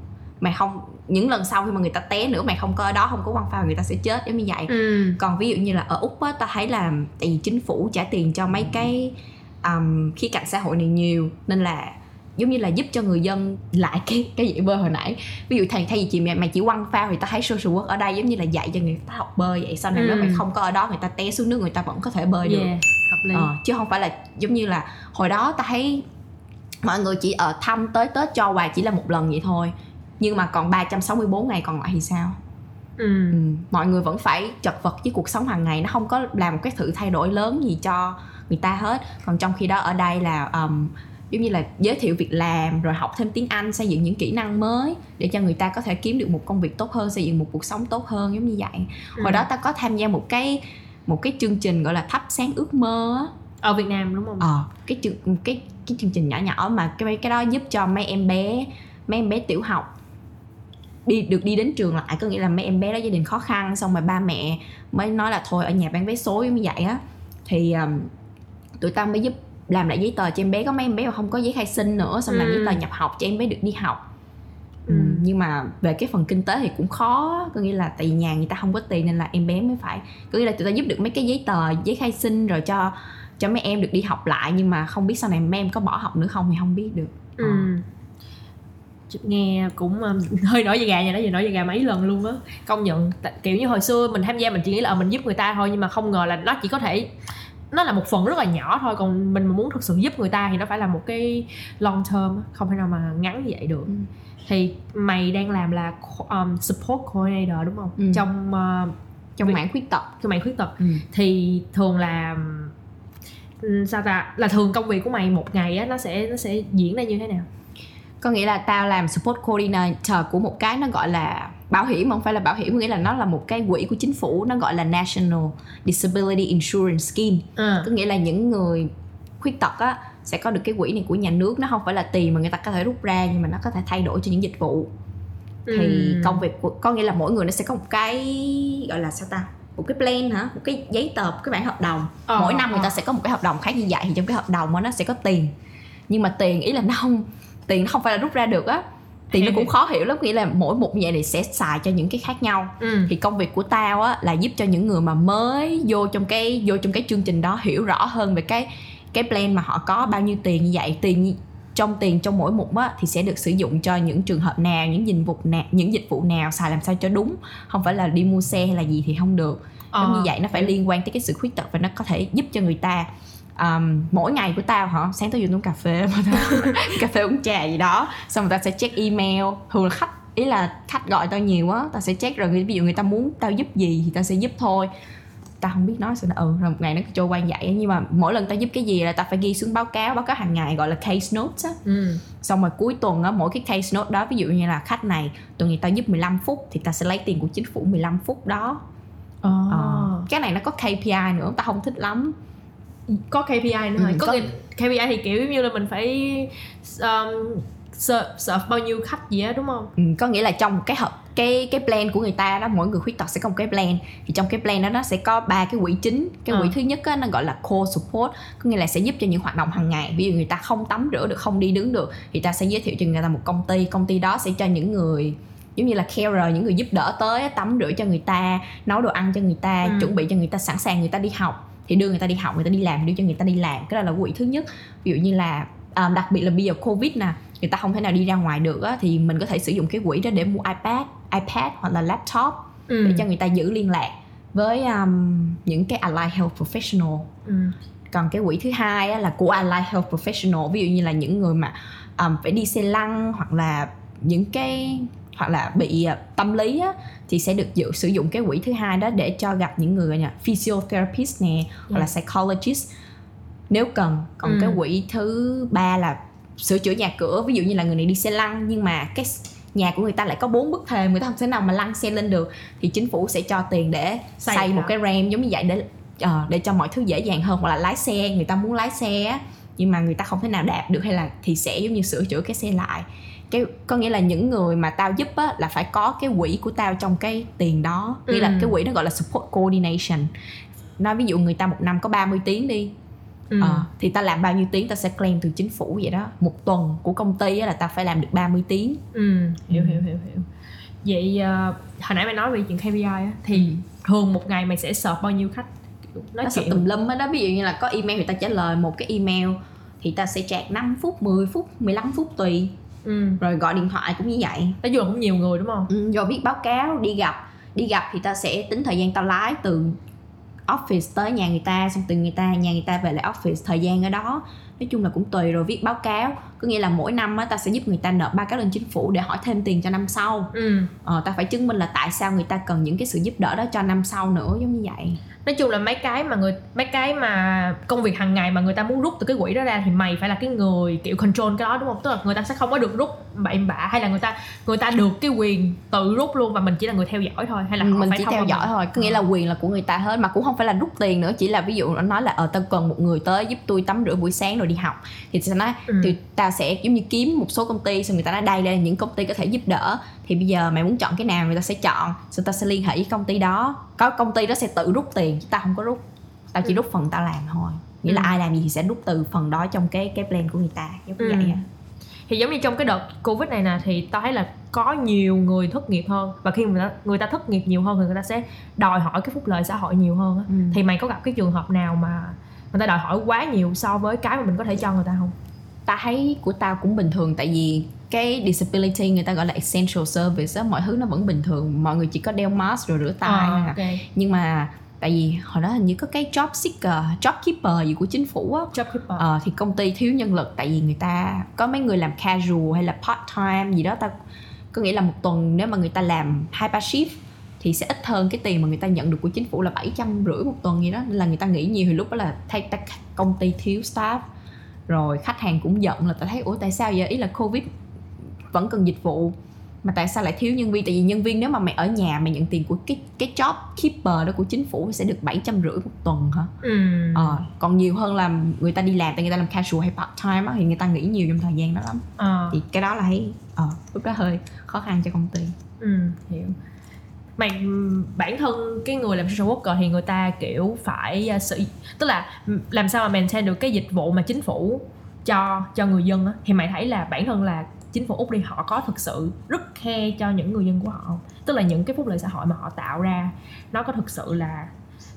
Mày không, những lần sau khi mà người ta té nữa mày không có ở đó, không có quăng phao, người ta sẽ chết, giống như vậy. ừ. Còn ví dụ như là ở Úc á, ta thấy là tại vì chính phủ trả tiền cho mấy cái um, khía cạnh xã hội này nhiều, nên là giống như là giúp cho người dân lại cái cái dạy bơi hồi nãy. Ví dụ thay thay vì chị mày, mày chỉ quăng phao, thì ta thấy social work ở đây giống như là dạy cho người ta học bơi vậy. Sau này ừ. nếu mày không có ở đó, người ta té xuống nước người ta vẫn có thể bơi yeah. được. Hợp lý. Ờ, chứ không phải là giống như là hồi đó ta thấy mọi người chỉ ở thăm tới Tết cho quà chỉ là một lần vậy thôi. Nhưng mà còn ba trăm sáu mươi bốn ngày còn lại thì sao? ừ. Ừ. Mọi người vẫn phải chật vật với cuộc sống hàng ngày, nó không có làm một cái sự thay đổi lớn gì cho người ta hết. Còn trong khi đó ở đây là um, giống như là giới thiệu việc làm, rồi học thêm tiếng Anh, xây dựng những kỹ năng mới để cho người ta có thể kiếm được một công việc tốt hơn, xây dựng một cuộc sống tốt hơn, giống như vậy. ừ. Hồi đó ta có tham gia một cái một cái chương trình gọi là thắp sáng ước mơ á, ở Việt Nam đúng không? Ờ, cái chương cái cái chương trình nhỏ nhỏ mà cái cái đó giúp cho mấy em bé mấy em bé tiểu học đi được đi đến trường lại. Có nghĩa là mấy em bé đó gia đình khó khăn, xong rồi ba mẹ mới nói là thôi ở nhà bán vé số giống như vậy á, thì um, tụi tao mới giúp làm lại giấy tờ cho em bé. Có mấy em bé mà không có giấy khai sinh nữa, xong ừ. làm giấy tờ nhập học cho em bé được đi học. ừ. Ừ. Nhưng mà về cái phần kinh tế thì cũng khó, có nghĩa là tại vì nhà người ta không có tiền, nên là em bé mới phải, có nghĩa là tụi ta giúp được mấy cái giấy tờ, giấy khai sinh rồi cho cho mấy em được đi học lại, nhưng mà không biết sau này mấy em có bỏ học nữa không thì không biết được. ừ. Ừ. Nghe cũng hơi nổi da gà nha, đó giờ nổi da gà mấy lần luôn á. Công nhận t- kiểu như hồi xưa mình tham gia mình chỉ nghĩ là mình giúp người ta thôi, nhưng mà không ngờ là nó chỉ có thể, nó là một phần rất là nhỏ thôi, còn mình mà muốn thực sự giúp người ta thì nó phải là một cái long term, không thể nào mà ngắn như vậy được. ừ. Thì mày đang làm là um, support coordinator đúng không? ừ. Trong uh, trong mảng khuyết tật. Trong mảng khuyết tật ừ. Thì thường là sao ta, là thường công việc của mày một ngày á, nó sẽ nó sẽ diễn ra như thế nào? Có nghĩa là tao làm support coordinator của một cái nó gọi là bảo hiểm, mà không phải là bảo hiểm, nghĩa là nó là một cái quỹ của chính phủ, nó gọi là National Disability Insurance Scheme. ừ. Có nghĩa là những người khuyết tật á sẽ có được cái quỹ này của nhà nước, nó không phải là tiền mà người ta có thể rút ra, nhưng mà nó có thể thay đổi cho những dịch vụ. Thì công việc của, có nghĩa là mỗi người nó sẽ có một cái gọi là sao ta, một cái plan hả, một cái giấy tờ, một cái bản hợp đồng. ờ, Mỗi năm ờ. người ta sẽ có một cái hợp đồng khác như vậy. Thì trong cái hợp đồng đó nó sẽ có tiền. Nhưng mà tiền ý là nó không, tiền nó không phải là rút ra được á. Tiền nó cũng khó hiểu lắm, nghĩa là mỗi một vậy này sẽ xài cho những cái khác nhau. ừ. Thì công việc của tao á là giúp cho những người mà mới vô trong cái vô trong cái chương trình đó hiểu rõ hơn về cái cái plan mà họ có bao nhiêu tiền như vậy. Tiền trong tiền trong mỗi mục á thì sẽ được sử dụng cho những trường hợp nào, những dịch vụ nào, những dịch vụ nào xài làm sao cho đúng, không phải là đi mua xe hay là gì thì không được. ờ. Giống như vậy, nó phải liên quan tới cái sự khuyết tật và nó có thể giúp cho người ta. Um, mỗi ngày của tao hả, sáng tới giờ uống cà phê cà phê uống trà gì đó, xong người ta sẽ check email. Thường là khách, ý là khách gọi tao nhiều á, tao sẽ check rồi ví dụ người ta muốn tao giúp gì thì tao sẽ giúp thôi. Tao không biết nói sao nó, ừ rồi một ngày nó trôi qua vậy. Nhưng mà mỗi lần tao giúp cái gì là tao phải ghi xuống báo cáo, báo cáo hàng ngày gọi là case notes á. ừ. Xong rồi cuối tuần á, mỗi cái case note đó, ví dụ như là khách này tuần này tao giúp mười lăm phút thì tao sẽ lấy tiền của chính phủ mười lăm phút đó. oh. uh, Cái này nó có K P I nữa, tao không thích lắm. Có K P I nữa. ừ, có, có K P I thì kiểu như là mình phải um, serve, serve bao nhiêu khách gì á đúng không? Ừ, có nghĩa là trong cái hợp cái cái plan của người ta đó, mỗi người khuyết tật sẽ có một cái plan. Thì trong cái plan đó nó sẽ có ba cái quỹ chính. Cái quỹ ừ. thứ nhất á, nó gọi là core support, có nghĩa là sẽ giúp cho những hoạt động hàng ngày. Ví dụ người ta không tắm rửa được, không đi đứng được thì ta sẽ giới thiệu cho người ta một công ty. Công ty đó sẽ cho những người giống như là carer, những người giúp đỡ tới tắm rửa cho người ta, nấu đồ ăn cho người ta, ừ. chuẩn bị cho người ta sẵn sàng người ta đi học thì đưa người ta đi học, người ta đi làm đưa cho người ta đi làm. Cái đó là quỹ thứ nhất. Ví dụ như là à, đặc biệt là bây giờ Covid nè, người ta không thể nào đi ra ngoài được á, thì mình có thể sử dụng cái quỹ đó để mua iPad, iPad hoặc là laptop ừ. để cho người ta giữ liên lạc với um, những cái allied health professional. ừ. Còn cái quỹ thứ hai á, là của allied health professional, ví dụ như là những người mà um, phải đi xe lăn hoặc là những cái hoặc là bị tâm lý á, thì sẽ được dự, sử dụng cái quỹ thứ hai đó để cho gặp những người nè, physiotherapist nè, yeah. hoặc là psychologist nếu cần. Còn ừ. cái quỹ thứ ba là sửa chữa nhà cửa, ví dụ như là người này đi xe lăn nhưng mà cái nhà của người ta lại có bốn bức thềm, người ta không thể nào mà lăn xe lên được thì chính phủ sẽ cho tiền để xây, xây một cái ramp giống như vậy để uh, để cho mọi thứ dễ dàng hơn. Hoặc là lái xe, người ta muốn lái xe nhưng mà người ta không thể nào đạp được hay là thì sẽ giống như sửa chữa cái xe lại. Cái, có nghĩa là những người mà tao giúp á, là phải có cái quỹ của tao trong cái tiền đó. Nghĩa ừ. là cái quỹ nó gọi là support coordination. Nói ví dụ người ta một năm có ba mươi tiếng đi, ừ. à, thì tao làm bao nhiêu tiếng tao sẽ claim từ chính phủ vậy đó. Một tuần của công ty á, là tao phải làm được ba mươi tiếng. ừ. Hiểu hiểu hiểu hiểu. Vậy uh, hồi nãy mày nói về chuyện K P I á, thì thường một ngày mày sẽ serve bao nhiêu khách? Nói nó chuyện tùm lum á đó, ví dụ như là có email thì tao trả lời một cái email thì tao sẽ chat năm phút, mười phút, mười lăm phút tùy. Ừ. Rồi gọi điện thoại cũng như vậy. Nói chung là cũng nhiều người đúng không? Ừ, rồi viết báo cáo, đi gặp. Đi gặp thì tao sẽ tính thời gian tao lái từ office tới nhà người ta, xong từ người ta nhà người ta về lại office, thời gian ở đó. Nói chung là cũng tùy. Rồi viết báo cáo, có nghĩa là mỗi năm á, tao sẽ giúp người ta nộp báo cáo lên chính phủ để hỏi thêm tiền cho năm sau. ừ. ờ, Tao phải chứng minh là tại sao người ta cần những cái sự giúp đỡ đó cho năm sau nữa, giống như vậy. Nói chung là mấy cái mà người mấy cái mà công việc hàng ngày mà người ta muốn rút từ cái quỹ đó ra thì mày phải là cái người kiểu control cái đó đúng không? Tức là người ta sẽ không có được rút bậy bạ, hay là người ta người ta được cái quyền tự rút luôn và mình chỉ là người theo dõi thôi, hay là họ mình phải chỉ theo dõi mình thôi. Có nghĩa là quyền là của người ta hết, mà cũng không phải là rút tiền nữa, chỉ là ví dụ nó nói là ờ tao cần một người tới giúp tôi tắm rửa buổi sáng rồi đi học thì tao nói ừ. thì tao sẽ giống như kiếm một số công ty, xong người ta nói đây đây là những công ty có thể giúp đỡ thì bây giờ mày muốn chọn cái nào người ta sẽ chọn, xong tao sẽ liên hệ với công ty đó. Có công ty đó sẽ tự rút tiền chứ tao không có rút, tao chỉ ừ. rút phần tao làm thôi. Nghĩa ừ. là ai làm gì thì sẽ rút từ phần đó trong cái cái plan của người ta, giống như ừ. vậy. Thì giống như trong cái đợt Covid này nè thì tao thấy là có nhiều người thất nghiệp hơn, và khi người ta, người ta thất nghiệp nhiều hơn thì người ta sẽ đòi hỏi cái phúc lợi xã hội nhiều hơn. ừ. Thì mày có gặp cái trường hợp nào mà người ta đòi hỏi quá nhiều so với cái mà mình có thể cho người ta không? Ta thấy của tao cũng bình thường, tại vì cái disability người ta gọi là essential service á, mọi thứ nó vẫn bình thường, mọi người chỉ có đeo mask rồi rửa tay. à, okay. Nhưng mà tại vì hồi đó hình như có cái job seeker, job keeper gì của chính phủ á, job keeper. Ờ, thì công ty thiếu nhân lực, tại vì người ta có mấy người làm casual hay là part time gì đó. Ta có nghĩa là một tuần nếu mà người ta làm hai ba shift thì sẽ ít hơn cái tiền mà người ta nhận được của chính phủ là bảy trăm rưỡi một tuần gì đó, nên là người ta nghỉ nhiều thì lúc đó là thay ta, công ty thiếu staff. Rồi khách hàng cũng giận là ta thấy ủa tại sao vậy, ý là Covid vẫn cần dịch vụ mà tại sao lại thiếu nhân viên? Tại vì nhân viên nếu mà mày ở nhà mày nhận tiền của cái cái job keeper đó của chính phủ sẽ được bảy trăm rưỡi một tuần hả? Ừ. Ờ, còn nhiều hơn là người ta đi làm, tại người ta làm casual hay part time á thì người ta nghỉ nhiều trong thời gian đó lắm. Ờ. Thì cái đó là thấy ờ lúc đó hơi khó khăn cho công ty. Ừ, hiểu. Mà bản thân cái người làm social worker thì người ta kiểu phải sử, tức là làm sao mà maintain được cái dịch vụ mà chính phủ cho cho người dân á, thì mày thấy là bản thân là chính phủ Úc đi, họ có thực sự rất care cho những người dân của họ không? Tức là những cái phúc lợi xã hội mà họ tạo ra nó có thực sự là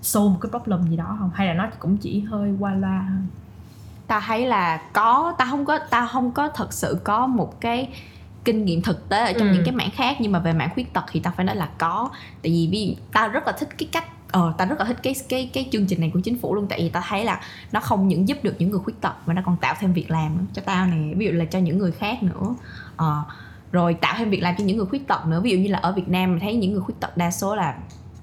solve một cái problem gì đó không, hay là nó cũng chỉ hơi qua loa hơn? Ta thấy là có, ta không có ta không có thực sự có một cái kinh nghiệm thực tế ở trong ừ. những cái mảng khác, nhưng mà về mảng khuyết tật thì ta phải nói là có. Tại vì, vì ta rất là thích cái cách ờ ta rất là thích cái cái cái chương trình này của chính phủ luôn, tại vì ta thấy là nó không những giúp được những người khuyết tật mà nó còn tạo thêm việc làm cho tao này, ví dụ là cho những người khác nữa, ờ, rồi tạo thêm việc làm cho những người khuyết tật nữa. Ví dụ như là ở Việt Nam mình thấy những người khuyết tật đa số là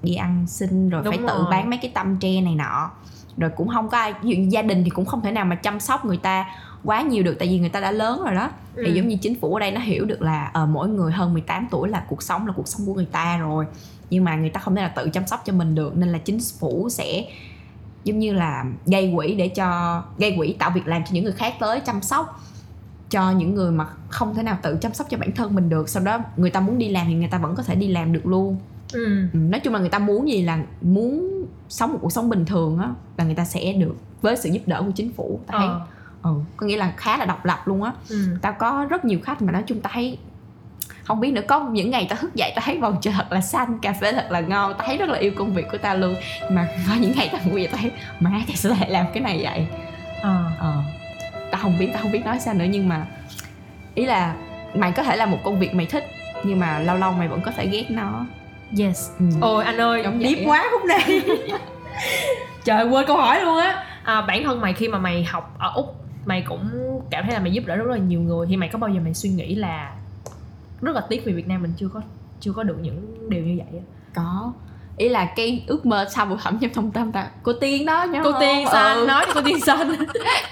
đi ăn xin rồi Đúng phải rồi. tự bán mấy cái tăm tre này nọ, rồi cũng không có ai, ví dụ như gia đình thì cũng không thể nào mà chăm sóc người ta quá nhiều được, tại vì người ta đã lớn rồi đó. Ừ. Thì giống như chính phủ ở đây nó hiểu được là uh, mỗi người hơn mười tám tuổi là cuộc sống là cuộc sống của người ta rồi, nhưng mà người ta không thể là tự chăm sóc cho mình được, nên là chính phủ sẽ giống như là gây quỹ để cho gây quỹ tạo việc làm cho những người khác tới chăm sóc cho những người mà không thể nào tự chăm sóc cho bản thân mình được. Sau đó người ta muốn đi làm thì người ta vẫn có thể đi làm được luôn. Ừ. Nói chung là người ta muốn gì là muốn sống một cuộc sống bình thường á là người ta sẽ được với sự giúp đỡ của chính phủ. Ta thấy ờ. ừ, có nghĩa là khá là độc lập luôn á. Ừ. Tao có rất nhiều khách mà nói chung ta thấy không biết nữa, có những ngày tao thức dậy tao thấy bầu trời thật là xanh, cà phê thật là ngon, tao thấy rất là yêu công việc của tao luôn. Mà có những ngày tao ngủ dậy tao thấy má tao sẽ lại làm cái này vậy. Ờ. Ờ. Tao không biết, tao không biết nói sao nữa, nhưng mà ý là mày có thể làm một công việc mày thích nhưng mà lâu lâu mày vẫn có thể ghét nó. Yes. Ừ. Ôi anh ơi, deep quá hôm nay. Trời, quên câu hỏi luôn á. À, bản thân mày khi mà mày học ở Úc, mày cũng cảm thấy là mày giúp đỡ rất là nhiều người, thì mày có bao giờ mày suy nghĩ là rất là tiếc vì Việt Nam mình chưa có chưa có được những điều như vậy? Có, ý là cái ước mơ sau buổi thẩm trong thông tâm ta cô Tiên đó nhớ cô không? Tiên xanh ừ. nói cô Tiên xanh.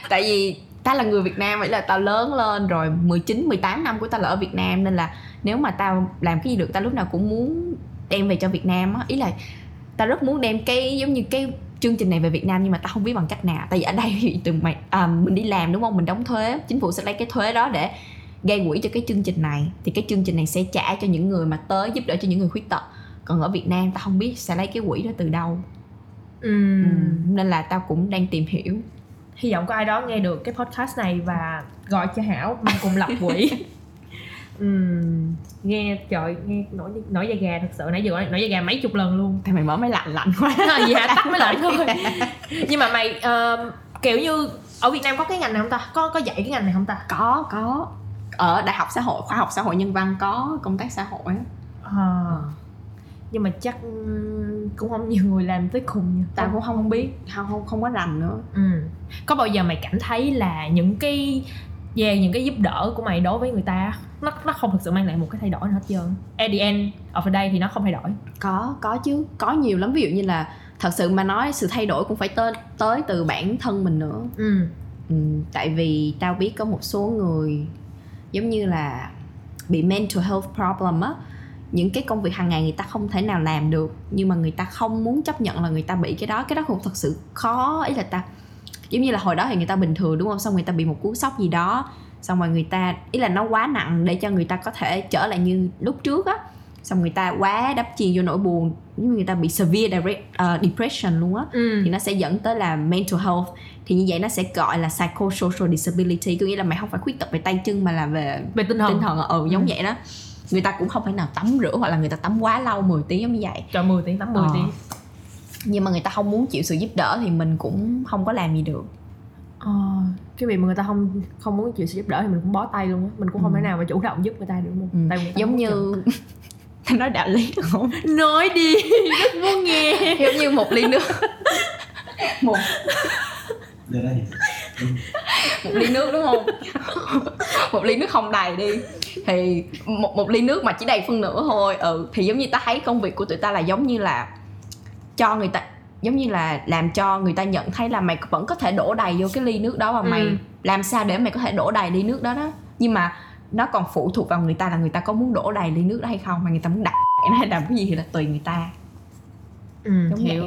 Tại vì ta là người Việt Nam, vậy là tao lớn lên rồi mười chín mười tám năm của tao là ở Việt Nam, nên là nếu mà tao làm cái gì được tao lúc nào cũng muốn đem về cho Việt Nam á. Ý là tao rất muốn đem cái giống như cái chương trình này về Việt Nam, nhưng mà tao không biết bằng cách nào. Tại vì ở đây từ mày, à, mình đi làm đúng không, mình đóng thuế, chính phủ sẽ lấy cái thuế đó để gây quỹ cho cái chương trình này, thì cái chương trình này sẽ trả cho những người mà tới giúp đỡ cho những người khuyết tật. Còn ở Việt Nam tao không biết sẽ lấy cái quỹ đó từ đâu. uhm. Ừ, nên là tao cũng đang tìm hiểu. Hy vọng có ai đó nghe được cái podcast này và gọi cho Hảo mình cùng lập quỹ. Uhm, nghe trời, nghe nổi nổi da gà thật sự, nãy giờ nổi da gà mấy chục lần luôn. Thì mày mở máy lạnh lạnh quá. Dạ tắt máy lạnh thôi. Nhưng mà mày uh, kiểu như ở Việt Nam có cái ngành này không ta? Có có dạy cái ngành này không ta? Có có. Ở đại học xã hội, khoa học xã hội nhân văn có công tác xã hội á. À, nhưng mà chắc cũng không nhiều người làm tới cùng nha. Tao cũng không, không biết, không không không có rành nữa. Ừ. Có bao giờ mày cảm thấy là những cái về những cái giúp đỡ của mày đối với người ta nó nó không thực sự mang lại một cái thay đổi nào hết trơn? At the end of the day thì nó không thay đổi. Có, có chứ, có nhiều lắm. Ví dụ như là thật sự mà nói sự thay đổi cũng phải tới tới từ bản thân mình nữa. Ừ. Ừ, tại vì tao biết có một số người giống như là bị mental health problem á, những cái công việc hàng ngày người ta không thể nào làm được, nhưng mà người ta không muốn chấp nhận là người ta bị cái đó. Cái đó cũng thật sự khó. Ý là ta giống như là hồi đó thì người ta bình thường đúng không, xong người ta bị một cú sốc gì đó, xong rồi người ta ý là nó quá nặng để cho người ta có thể trở lại như lúc trước á, xong người ta quá đắp chìm vô nỗi buồn, nhưng người ta bị severe depression luôn á. Ừ. Thì nó sẽ dẫn tới là mental health, thì như vậy nó sẽ gọi là psychosocial disability, có nghĩa là mày không phải khuyết tật về tay chân mà là về về tinh thần, tinh thần ừ, giống ừ. vậy đó. Người ta cũng không phải nào tắm rửa hoặc là người ta tắm quá lâu mười tiếng giống như vậy. Trời, mười tiếng tắm mười ờ. tiếng. Nhưng mà người ta không muốn chịu sự giúp đỡ thì mình cũng không có làm gì được. Ờ, cái việc mà người ta không không muốn chịu sự giúp đỡ thì mình cũng bó tay luôn á, mình cũng ừ. không thể nào mà chủ động giúp người ta được luôn. Ừ. Tại người ta giống như ta nói đạo lý được không? Nói đi, rất muốn nghe. Giống như một ly nước. Một một ly nước đúng không? Một ly nước không đầy đi thì một một ly nước mà chỉ đầy phân nửa thôi. Ừ, thì giống như ta thấy công việc của tụi ta là giống như là cho người ta, giống như là làm cho người ta nhận thấy là mày vẫn có thể đổ đầy vô cái ly nước đó, và mày ừ. làm sao để mày có thể đổ đầy ly nước đó đó. Nhưng mà nó còn phụ thuộc vào người ta là người ta có muốn đổ đầy ly nước đó hay không, mà người ta muốn đặt nó hay làm cái gì thì là tùy người ta. Ừ, đúng hiểu.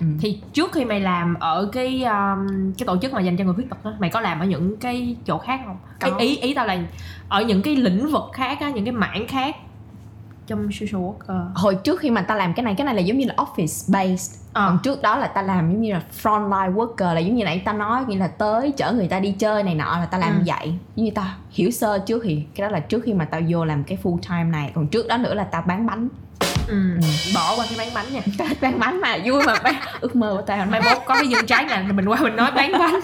Ừ. Thì trước khi mày làm ở cái um, cái tổ chức mà dành cho người khuyết tật đó, mày có làm ở những cái chỗ khác không? Cái ý ý tao là ở những cái lĩnh vực khác á, những cái mảng khác trong social work. Hồi trước khi mà ta làm cái này, cái này là giống như là office based. À. Còn trước đó là ta làm giống như là frontline worker, là giống như nãy ta nói, nghĩa là tới chở người ta đi chơi này nọ là ta làm ừ. vậy. Giống như ta hiểu sơ trước thì cái đó là trước khi mà tao vô làm cái full time này. Còn trước đó nữa là tao bán bánh. Ừ. Ừ. Bỏ qua cái bán bánh nha. Bán bánh mà vui mà bán... ước mơ của tao. Mai mốt có cái dân trái này mình qua mình nói bán bánh.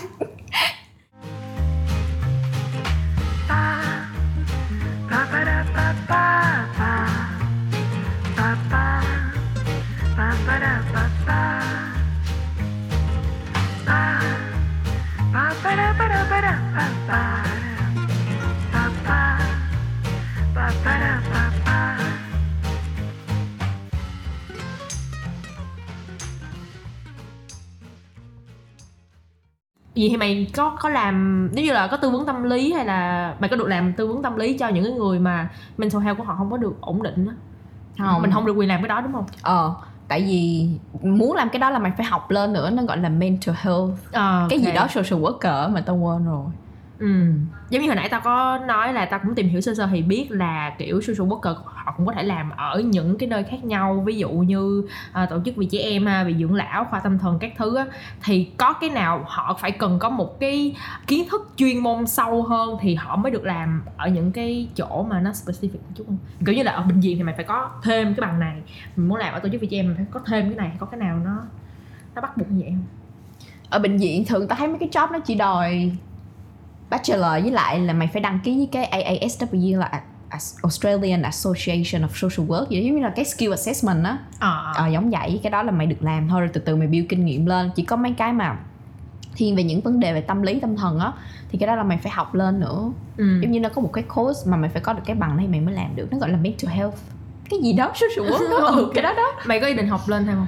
Vậy thì mày có có làm, nếu như là có tư vấn tâm lý hay là mày có được làm tư vấn tâm lý cho những cái người mà mental health của họ không có được ổn định á? Không, mình không được quyền làm cái đó đúng không? Ờ, tại vì muốn làm cái đó là mày phải học lên nữa, nó gọi là mental health. Ờ, cái okay. gì đó social worker mà tao quên rồi. Ừ. Giống như hồi nãy tao có nói là tao cũng tìm hiểu sơ sơ thì biết là kiểu social worker họ cũng có thể làm ở những cái nơi khác nhau, ví dụ như uh, tổ chức vì trẻ em, vì dưỡng lão, khoa tâm thần các thứ á, thì có cái nào họ phải cần có một cái kiến thức chuyên môn sâu hơn thì họ mới được làm ở những cái chỗ mà nó specific một chút không? Kiểu như là ở bệnh viện thì mày phải có thêm cái bằng này, mình muốn làm ở tổ chức vì trẻ em mình phải có thêm cái này, có cái nào nó nó bắt buộc như vậy không? Ở bệnh viện thường tao thấy mấy cái job nó chỉ đòi bachelor, với lại là mày phải đăng ký với cái A A S W là Australian Association of Social Work, giống như là cái skill assessment á. À. Ờ, giống vậy, cái đó là mày được làm thôi, rồi từ từ mày build kinh nghiệm lên. Chỉ có mấy cái mà thiên về những vấn đề về tâm lý, tâm thần á, thì cái đó là mày phải học lên nữa. Ừ. Giống như nó có một cái course mà mày phải có được cái bằng này mày mới làm được, nó gọi là mental health. Cái gì đó social work đó, ừ, cái đó đó. Mày có ý định học lên hay không?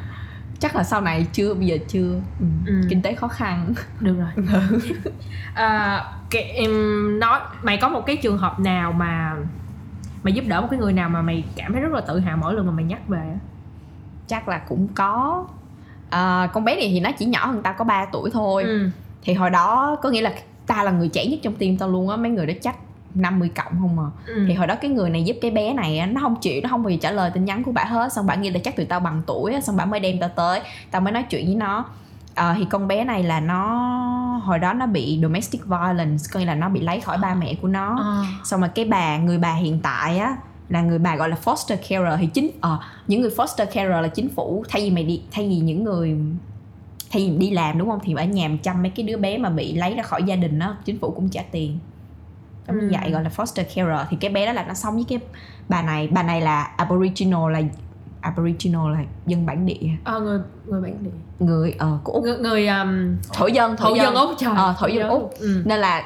Chắc là sau này chưa, bây giờ chưa. Ừ. Ừ. Kinh tế khó khăn. Được rồi. À, cái, nói, mày có một cái trường hợp nào mà mày giúp đỡ một cái người nào mà mày cảm thấy rất là tự hào mỗi lần mà mày nhắc về? Chắc là cũng có. À, con bé này thì nó chỉ nhỏ hơn tao có ba tuổi thôi. Ừ. Thì hồi đó có nghĩa là ta là người trẻ nhất trong team tao luôn á. Mấy người đó chắc năm mươi cộng không à. Ừ. Thì hồi đó cái người này giúp cái bé này, nó không chịu, nó không bao giờ trả lời tin nhắn của bả hết. Xong bả nghĩ là chắc tụi tao bằng tuổi, xong bả mới đem tao tới, tao mới nói chuyện với nó. À, thì con bé này là nó hồi đó nó bị domestic violence, coi là nó bị lấy khỏi ba mẹ của nó. À. Xong mà cái bà, người bà hiện tại á là người bà gọi là foster carer, thì chính ờ à, những người foster carer là chính phủ, thay vì mày đi thay vì những người thay vì đi làm đúng không, thì ở nhà chăm mấy cái đứa bé mà bị lấy ra khỏi gia đình á, chính phủ cũng trả tiền. Giống như vậy gọi là foster carer. Thì cái bé đó là nó sống với cái bà này, bà này là Aboriginal, là Aboriginal là dân bản địa. Ờ, người người bản địa. Người ờ uh, của Úc. Người, người um, thổ dân, thổ, thổ dân. dân Úc trời. Ờ, thổ dân Úc. Ừ. Nên là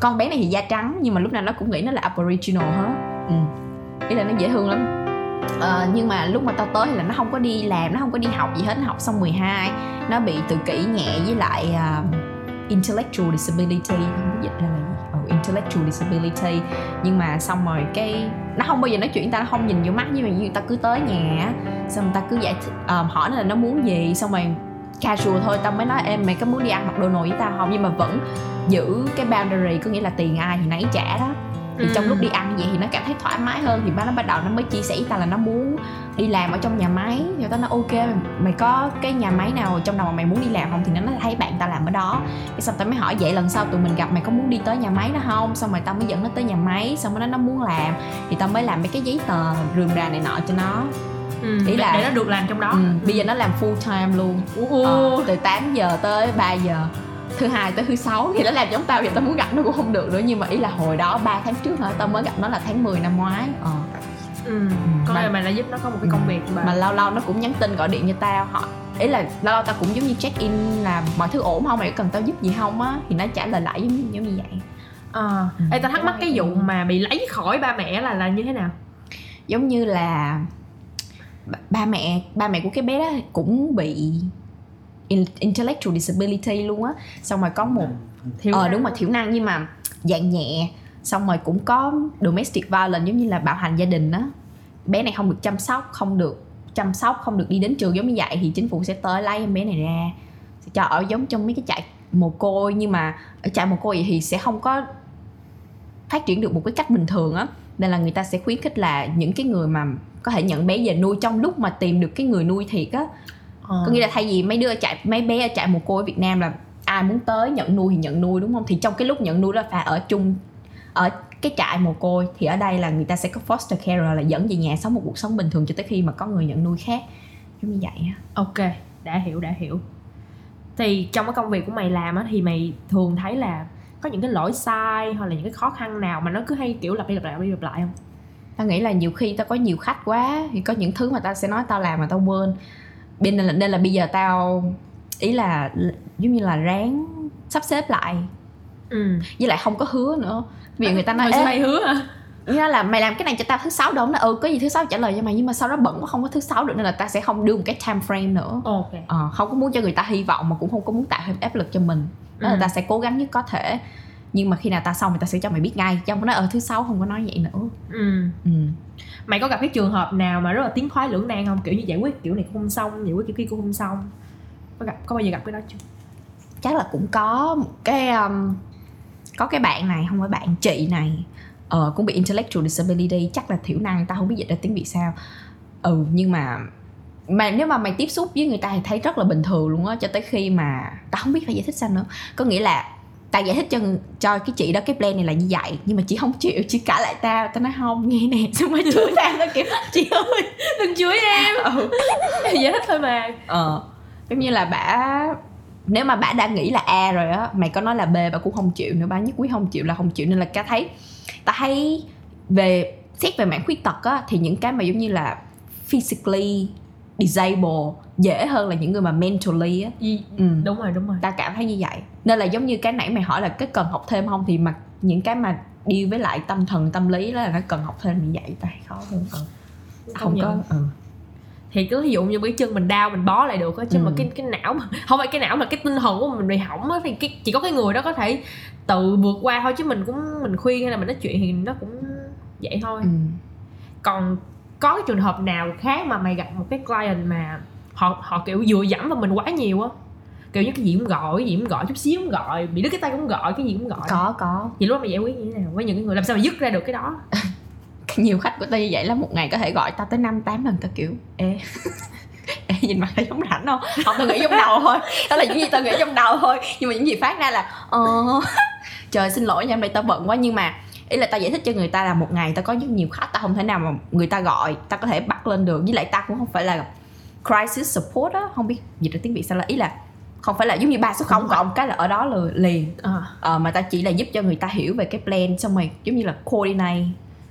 con bé này thì da trắng nhưng mà lúc nào nó cũng nghĩ nó là Aboriginal hết. Ừ. Ý là nó dễ thương lắm. Ờ, nhưng mà lúc mà tao tới thì là nó không có đi làm, nó không có đi học gì hết, nó học xong mười hai, nó bị tự kỷ nhẹ với lại uh, intellectual disability, không có dịch ra là intellectual disability. Nhưng mà xong rồi cái nó không bao giờ nói chuyện ta, nó không nhìn vô mắt, nhưng mà người ta cứ tới nhà xong ta cứ giải thích, um, hỏi nó là nó muốn gì, xong rồi casual thôi, tao mới nói em mày có muốn đi ăn McDonald's với tao không, nhưng mà vẫn giữ cái boundary, có nghĩa là tiền ai thì nấy trả đó. Thì ừ. trong lúc đi ăn vậy thì nó cảm thấy thoải mái hơn, thì ba nó bắt đầu nó mới chia sẻ với ta là nó muốn đi làm ở trong nhà máy. Rồi tao nói ok, mày có cái nhà máy nào trong đầu mà mày muốn đi làm không, thì nó nói thấy bạn tao làm ở đó. Cái xong tao mới hỏi vậy lần sau tụi mình gặp mày có muốn đi tới nhà máy đó không, xong rồi tao mới dẫn nó tới nhà máy, xong rồi nó nó muốn làm thì tao mới làm mấy cái giấy tờ rườm rà này nọ cho nó. Ừ, ý là để nó được làm trong đó. Ừ, bây giờ nó làm full time luôn. Uh-uh. Ờ, từ tám giờ tới ba giờ, thứ hai tới thứ sáu. Thì nó làm giống tao, giờ tao muốn gặp nó cũng không được nữa, nhưng mà ý là hồi đó ba tháng trước hả, tao mới gặp nó là tháng mười năm ngoái. Ờ. Ừ, có mà, mà là giúp nó có một cái công việc mà. Mà lâu lâu nó cũng nhắn tin gọi điện cho tao, họ ý là lâu lâu tao cũng giống như check in là mọi thứ ổn không, mày cần tao giúp gì không á, thì nó trả lời lại giống, giống như vậy. Ờ, à, ừ. tao thắc mắc cái vụ mà bị lấy khỏi ba mẹ là là như thế nào? Giống như là ba mẹ ba mẹ của cái bé đó cũng bị intellectual disability luôn á, xong rồi có một ờ à, đúng mà thiểu năng nhưng mà dạng nhẹ, Xong rồi cũng có domestic violence, giống như là bạo hành gia đình á, bé này không được chăm sóc, không được chăm sóc, không được đi đến trường giống như vậy, thì chính phủ sẽ tới lấy em bé này ra, sẽ cho ở giống trong mấy cái trại mồ côi. Nhưng mà ở trại mồ côi vậy thì sẽ không có phát triển được một cái cách bình thường á, nên là người ta sẽ khuyến khích là những cái người mà có thể nhận bé về nuôi trong lúc mà tìm được cái người nuôi thiệt á. À. Có nghĩa là thay vì mấy đứa trại, mấy bé ở trại mồ côi ở Việt Nam là ai muốn tới nhận nuôi thì nhận nuôi, đúng không? Thì trong cái lúc nhận nuôi đó phải ở chung ở cái trại mồ côi, thì ở đây là người ta sẽ có foster carer là dẫn về nhà sống một cuộc sống bình thường cho tới khi mà có người nhận nuôi khác, giống như vậy á. Ok, đã hiểu đã hiểu. Thì trong cái công việc của mày làm á, thì mày thường thấy là có những cái lỗi sai hoặc là những cái khó khăn nào mà nó cứ hay kiểu lặp đi lặp lại lặp đi lặp lại không? Tao nghĩ là nhiều khi tao có nhiều khách quá, thì có những thứ mà tao sẽ nói tao làm mà tao quên. Nên là, nên là bây giờ tao ý là giống như là ráng sắp xếp lại. Ừ. Với lại không có hứa nữa. Ví dụ người ta nói mày hứa hả? Nghĩa là mày làm cái này cho tao thứ sáu đâu, nó ừ có gì thứ sáu trả lời cho mày, nhưng mà sau đó bận quá không có thứ sáu được, nên là ta sẽ không đưa một cái time frame nữa. Okay. À, không có muốn cho người ta hy vọng mà cũng không có muốn tạo thêm áp lực cho mình. Đó là ừ. ta sẽ cố gắng nhất có thể, nhưng mà khi nào ta xong thì ta sẽ cho mày biết ngay, chứ không có nói ờ thứ sáu không có nói vậy nữa. Ừ. Ừ. Mày có gặp cái trường hợp nào mà rất là tiếng khoái lưỡng nan không, kiểu như giải quyết kiểu này cũng không xong, giải quyết kiểu kia cũng không xong, có gặp có bao giờ gặp cái đó chưa? Chắc là cũng có một cái um, có cái bạn này, không phải bạn chị này, ờ, cũng bị intellectual disability, chắc là thiểu năng, tao không biết dịch ra tiếng Việt sao. Ừ, nhưng mà mà nếu mà mày tiếp xúc với người ta thì thấy rất là bình thường luôn á, cho tới khi mà tao không biết phải giải thích sao nữa. Có nghĩa là tao giải thích cho cho cái chị đó cái plan này là như vậy, nhưng mà chị không chịu, chị cãi lại tao. Tao nói không nghe nè, xong rồi chửi tao, tao kiểu chị ơi đừng chửi em. Ừ. Giải thích thôi mà. Ờ, giống như là bả, nếu mà bả đã nghĩ là A rồi á, mày có nói là B bả cũng không chịu nữa, bả nhất quyết không chịu là không chịu. Nên là ta thấy ta thấy về xét về mảng khuyết tật á, thì những cái mà giống như là physically disabled dễ hơn là những người mà mentally á. Ừ. Đúng rồi, đúng rồi. Ta cảm thấy như vậy. Nên là giống như cái nãy mày hỏi là cái cần học thêm không, thì mà những cái mà đi với lại tâm thần, tâm lý đó là nó cần học thêm như vậy, ta thấy khó hơn. Ừ. Không có. Ừ. Thì cứ ví dụ như cái chân mình đau mình bó lại được á, chứ ừ. mà cái cái não mà, không phải cái não mà cái tinh thần của mình bị hỏng á, thì cái, chỉ có cái người đó có thể tự vượt qua thôi, chứ mình cũng mình khuyên hay là mình nói chuyện thì nó cũng vậy thôi. Ừ. Còn có cái trường hợp nào khác mà mày gặp một cái client mà họ họ kiểu vừa dẫm vào mình quá nhiều á, kiểu như cái gì cũng gọi, cái gì cũng gọi, chút xíu cũng gọi, bị đứt cái tay cũng gọi, cái gì cũng gọi? Có có. Vậy lúc đó mày giải quyết như thế nào với những cái người làm sao mà dứt ra được cái đó? Nhiều khách của tao như vậy lắm, một ngày có thể gọi tao tới năm tám lần. Tao kiểu ê ê nhìn mặt tao giống rảnh không? Không, tao nghĩ trong đầu thôi, đó là những gì tao nghĩ trong đầu thôi, nhưng mà những gì phát ra là ờ trời xin lỗi nha mày tao bận quá. Nhưng mà ý là tao giải thích cho người ta là một ngày tao có rất nhiều khách, tao không thể nào mà người ta gọi tao có thể bắt lên được, với lại tao cũng không phải là crisis support á, không biết dịch ra tiếng Việt sao, là ý là không phải là giống như ba số không cộng cái là ở đó là liền. À. Ờ, mà tao chỉ là giúp cho người ta hiểu về cái plan, xong rồi giống như là coordinate,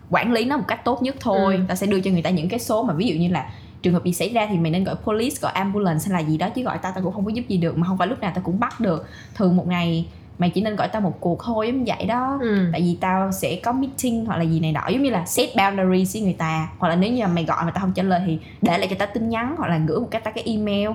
quản lý nó một cách tốt nhất thôi. Ừ. Ta sẽ đưa cho người ta những cái số mà ví dụ như là trường hợp gì xảy ra thì mày nên gọi police, gọi ambulance hay là gì đó, chứ gọi tao tao cũng không có giúp gì được, mà không phải lúc nào tao cũng bắt được. Thường một ngày mày chỉ nên gọi tao một cuộc thôi, giống như vậy đó. Ừ. Tại vì tao sẽ có meeting hoặc là gì này nọ, giống như là set boundaries với người ta, hoặc là nếu như mày gọi mà tao không trả lời thì để lại cho tao tin nhắn hoặc là gửi một cái tao cái email,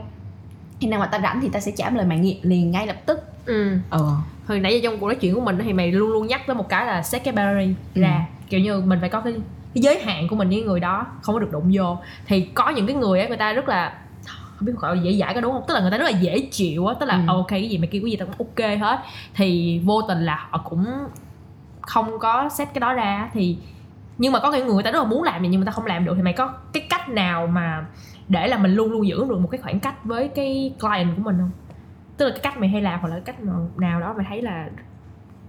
khi nào mà tao rảnh thì tao sẽ trả lời mày liền ngay lập tức. Ừ. Ờ. Hồi nãy giờ trong cuộc nói chuyện của mình thì mày luôn luôn nhắc tới một cái là set cái boundary ra. Ừ. Kiểu như mình phải có cái, cái giới hạn của mình với người đó, không có được đụng vô. Thì có những cái người ấy, người ta rất là, không biết gọi là dễ dãi có đúng không, tức là người ta rất là dễ chịu á, tức là ừ. ok cái gì mày kêu cái gì tao cũng ok hết, thì vô tình là họ cũng không có set cái đó ra. Thì nhưng mà có cái người người ta rất là muốn làm vậy nhưng mà ta không làm được, thì mày có cái cách nào mà để là mình luôn luôn giữ được một cái khoảng cách với cái client của mình không? Tức là cái cách mày hay làm hoặc là cái cách nào đó mày thấy là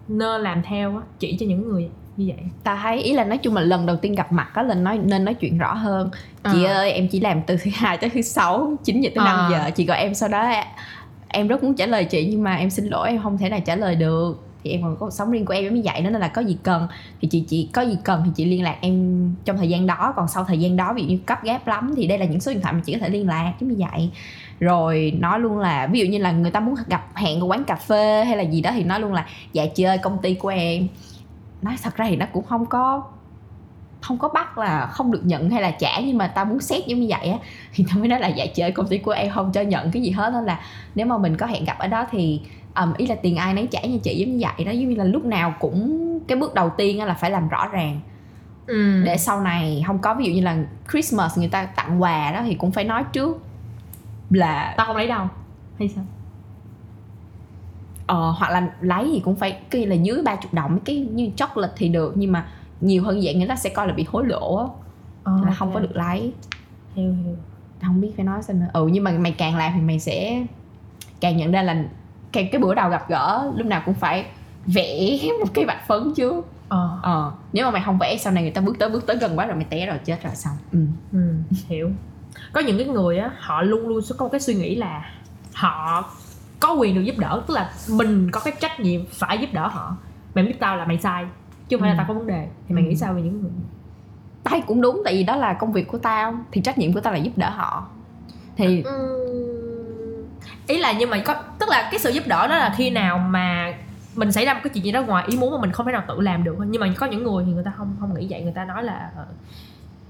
nên làm theo á, chỉ cho những người như vậy? Ta thấy ý là nói chung là lần đầu tiên gặp mặt á, là nói nên nói chuyện rõ hơn. À. Chị ơi em chỉ làm từ thứ hai tới thứ sáu chín giờ tới à. năm giờ, chị gọi em sau đó em rất muốn trả lời chị nhưng mà em xin lỗi em không thể nào trả lời được, thì em còn có cuộc sống riêng của em em mới dạy, nên là có gì cần thì chị chị có gì cần thì chị liên lạc em trong thời gian đó, còn sau thời gian đó ví dụ như cấp gáp lắm thì đây là những số điện thoại mà chị có thể liên lạc, giống như vậy. Rồi nói luôn là ví dụ như là người ta muốn gặp hẹn ở quán cà phê hay là gì đó thì nói luôn là dạ chị ơi công ty của em, nói thật ra thì nó cũng không có không có bắt là không được nhận hay là trả, nhưng mà tao muốn xét giống như vậy á, thì tao mới nói là dạ chị ơi công ty của em không cho nhận cái gì hết, nên là nếu mà mình có hẹn gặp ở đó thì um, ý là tiền ai nấy trả như chị giống vậy đó, giống như là lúc nào cũng cái bước đầu tiên là phải làm rõ ràng. Ừ. Để sau này không có ví dụ như là Christmas người ta tặng quà đó thì cũng phải nói trước là tao không lấy đâu hay sao, ờ, hoặc là lấy thì cũng phải cái là dưới ba mươi đồng, cái như chocolate thì được nhưng mà nhiều hơn vậy người ta sẽ coi là bị hối lộ á, ờ, là không okay. có được lấy. Hiểu hiểu. Không biết phải nói sao nữa. Ừ, nhưng mà mày càng làm thì mày sẽ càng nhận ra là cái, cái bữa đầu gặp gỡ lúc nào cũng phải vẽ một cái bạch phấn trước. Ờ. ờ Nếu mà mày không vẽ sau này người ta bước tới bước tới gần quá rồi mày té rồi chết rồi xong. Ừ. ừ Hiểu. Có những cái người á họ luôn luôn có cái suy nghĩ là họ có quyền được giúp đỡ, tức là mình có cái trách nhiệm phải giúp đỡ họ. Mày biết tao là mày sai chứ không phải ừ. là tao có vấn đề. Thì mày ừ. nghĩ sao về những người? Tao cũng đúng, tại vì đó là công việc của tao thì trách nhiệm của tao là giúp đỡ họ. Thì ừ. ý là nhưng mà có tức là cái sự giúp đỡ đó là khi nào mà mình xảy ra một cái chuyện gì đó ngoài ý muốn mà mình không thể nào tự làm được. Nhưng mà có những người thì người ta không không nghĩ vậy, người ta nói là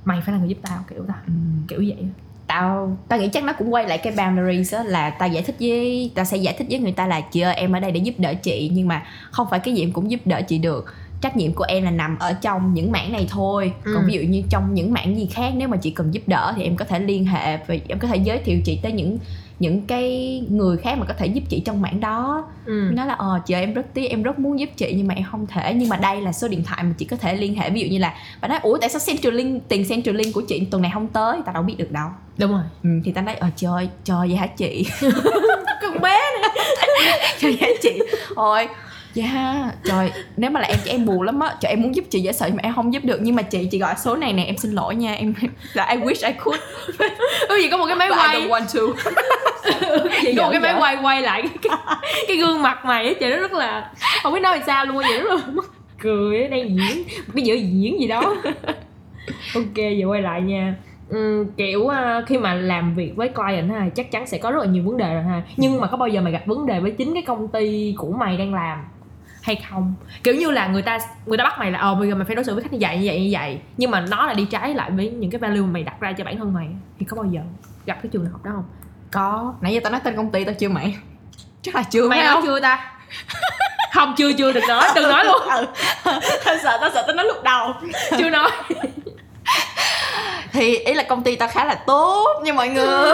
mày phải là người giúp tao kiểu tao ừ. kiểu vậy. Tao tao nghĩ chắc nó cũng quay lại cái boundaries đó, là tao giải thích với tao sẽ giải thích với người ta là chị ơi em ở đây để giúp đỡ chị nhưng mà không phải cái gì em cũng giúp đỡ chị được. Trách nhiệm của em là nằm ở trong những mảng này thôi. Ừ. Còn ví dụ như trong những mảng gì khác nếu mà chị cần giúp đỡ thì em có thể liên hệ và em có thể giới thiệu chị tới những những cái người khác mà có thể giúp chị trong mảng đó. Ừ. Nói là ờ chị ơi em rất tí em rất muốn giúp chị nhưng mà em không thể, nhưng mà đây là số điện thoại mà chị có thể liên hệ. Ví dụ như là bà nói ủa tại sao Centrelink tiền Centrelink của chị tuần này không tới, ta đâu biết được đâu. Đúng rồi. Ừ, thì ta nói ờ trời ơi trời vậy hả chị con bé này trời vậy chị ôi dạ trời nếu mà là em chị em buồn lắm á, trời em muốn giúp chị dễ sợ mà em không giúp được, nhưng mà chị chị gọi số này nè em xin lỗi nha em là I wish I could. Ủa gì có một cái máy But quay I don't want to. Vậy có một cái máy quay quay lại cái, cái, cái gương mặt mày á, trời nó rất là không biết nói làm sao luôn á, vậy rất là mắc cười, đang diễn cái giữa diễn gì đó. Ok giờ quay lại nha. Ừ, kiểu khi mà làm việc với client ha chắc chắn sẽ có rất là nhiều vấn đề rồi ha, nhưng mà có bao giờ mày gặp vấn đề với chính cái công ty của mày đang làm hay không? Kiểu như là người ta người ta bắt mày là ờ bây giờ mày phải đối xử với khách như vậy như vậy như vậy nhưng mà nó là đi trái lại với những cái value mà mày đặt ra cho bản thân mày, thì có bao giờ gặp cái trường hợp đó không? Có. Nãy giờ tao nói tên công ty tao chưa mày? Chắc là chưa. Mày nói chưa ta? Không chưa chưa đừng nói đừng nói luôn. Tao sợ tao sợ tao nói lúc đầu chưa nói. Thì ý là công ty tao khá là tốt nha mọi người.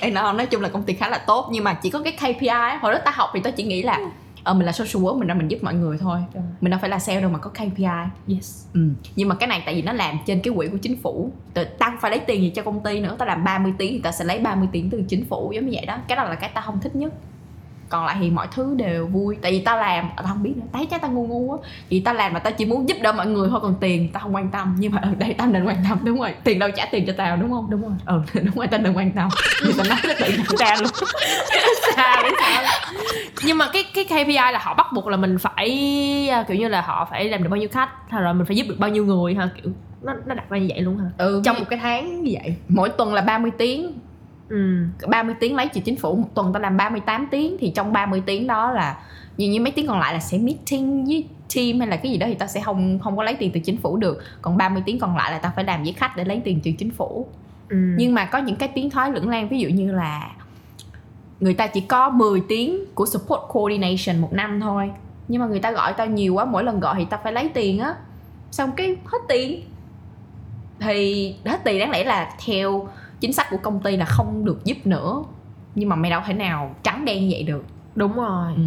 Ê, nó, nói chung là công ty khá là tốt nhưng mà chỉ có cái ca pê i. Hồi đó tao học thì tao chỉ nghĩ là ờ, mình là social work mình ra mình giúp mọi người thôi. Được. Mình đâu phải là sale đâu mà có ca pê i. Yes. Ừ. Nhưng mà cái này tại vì nó làm trên cái quỹ của chính phủ. Tao không phải lấy tiền gì cho công ty nữa. Tao làm ba mươi tiếng thì tao sẽ lấy ba mươi tiếng từ chính phủ giống như vậy đó. Cái đó là cái tao không thích nhất. Còn lại thì mọi thứ đều vui. Tại vì tao làm, tao không biết nữa, tao chắc tao ngu ngu á. Vì tao làm mà tao chỉ muốn giúp đỡ mọi người thôi, còn tiền tao không quan tâm. Nhưng mà ở đây tao nên quan tâm, đúng rồi. Tiền đâu trả tiền cho tao đúng không? Đúng rồi. Ừ, đúng rồi, tao nên quan tâm. Vì tao nói là tự nhận ra luôn. Sao đấy sao? Nhưng mà cái cái ca pê i là họ bắt buộc là mình phải kiểu như là họ phải làm được bao nhiêu khách, rồi mình phải giúp được bao nhiêu người ha, kiểu nó nó đặt ra như vậy luôn ha. Ừ, trong một cái tháng như vậy. Mỗi tuần là ba mươi tiếng. Ừ. ba mươi tiếng lấy chị chính phủ, một tuần tao làm ba mươi tám tiếng thì trong ba mươi tiếng đó là dường như mấy tiếng còn lại là sẽ meeting với team hay là cái gì đó thì tao sẽ không không có lấy tiền từ chính phủ được, còn ba mươi tiếng còn lại là tao phải làm với khách để lấy tiền từ chính phủ. Ừ. Nhưng mà có những cái tiếng thoái lưỡng lan, ví dụ như là người ta chỉ có mười tiếng của support coordination một năm thôi nhưng mà người ta gọi tao nhiều quá, mỗi lần gọi thì tao phải lấy tiền á, xong cái hết tiền thì hết tiền đáng lẽ là theo chính sách của công ty là không được giúp nữa nhưng mà mày đâu thể nào trắng đen vậy được. Đúng rồi. Ừ.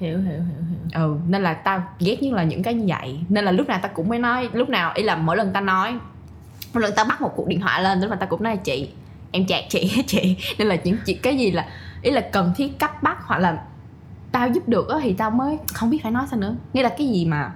Hiểu hiểu hiểu hiểu. Ừ, nên là tao ghét nhất là những cái như vậy, nên là lúc nào tao cũng mới nói, lúc nào ý là mỗi lần tao nói mỗi lần tao bắt một cuộc điện thoại lên tức là tao cũng nói là chị em chạc chị chị nên là những chuyện cái gì là ý là cần thiết cấp bách hoặc là tao giúp được á thì tao mới không biết phải nói sao nữa, nghĩa là cái gì mà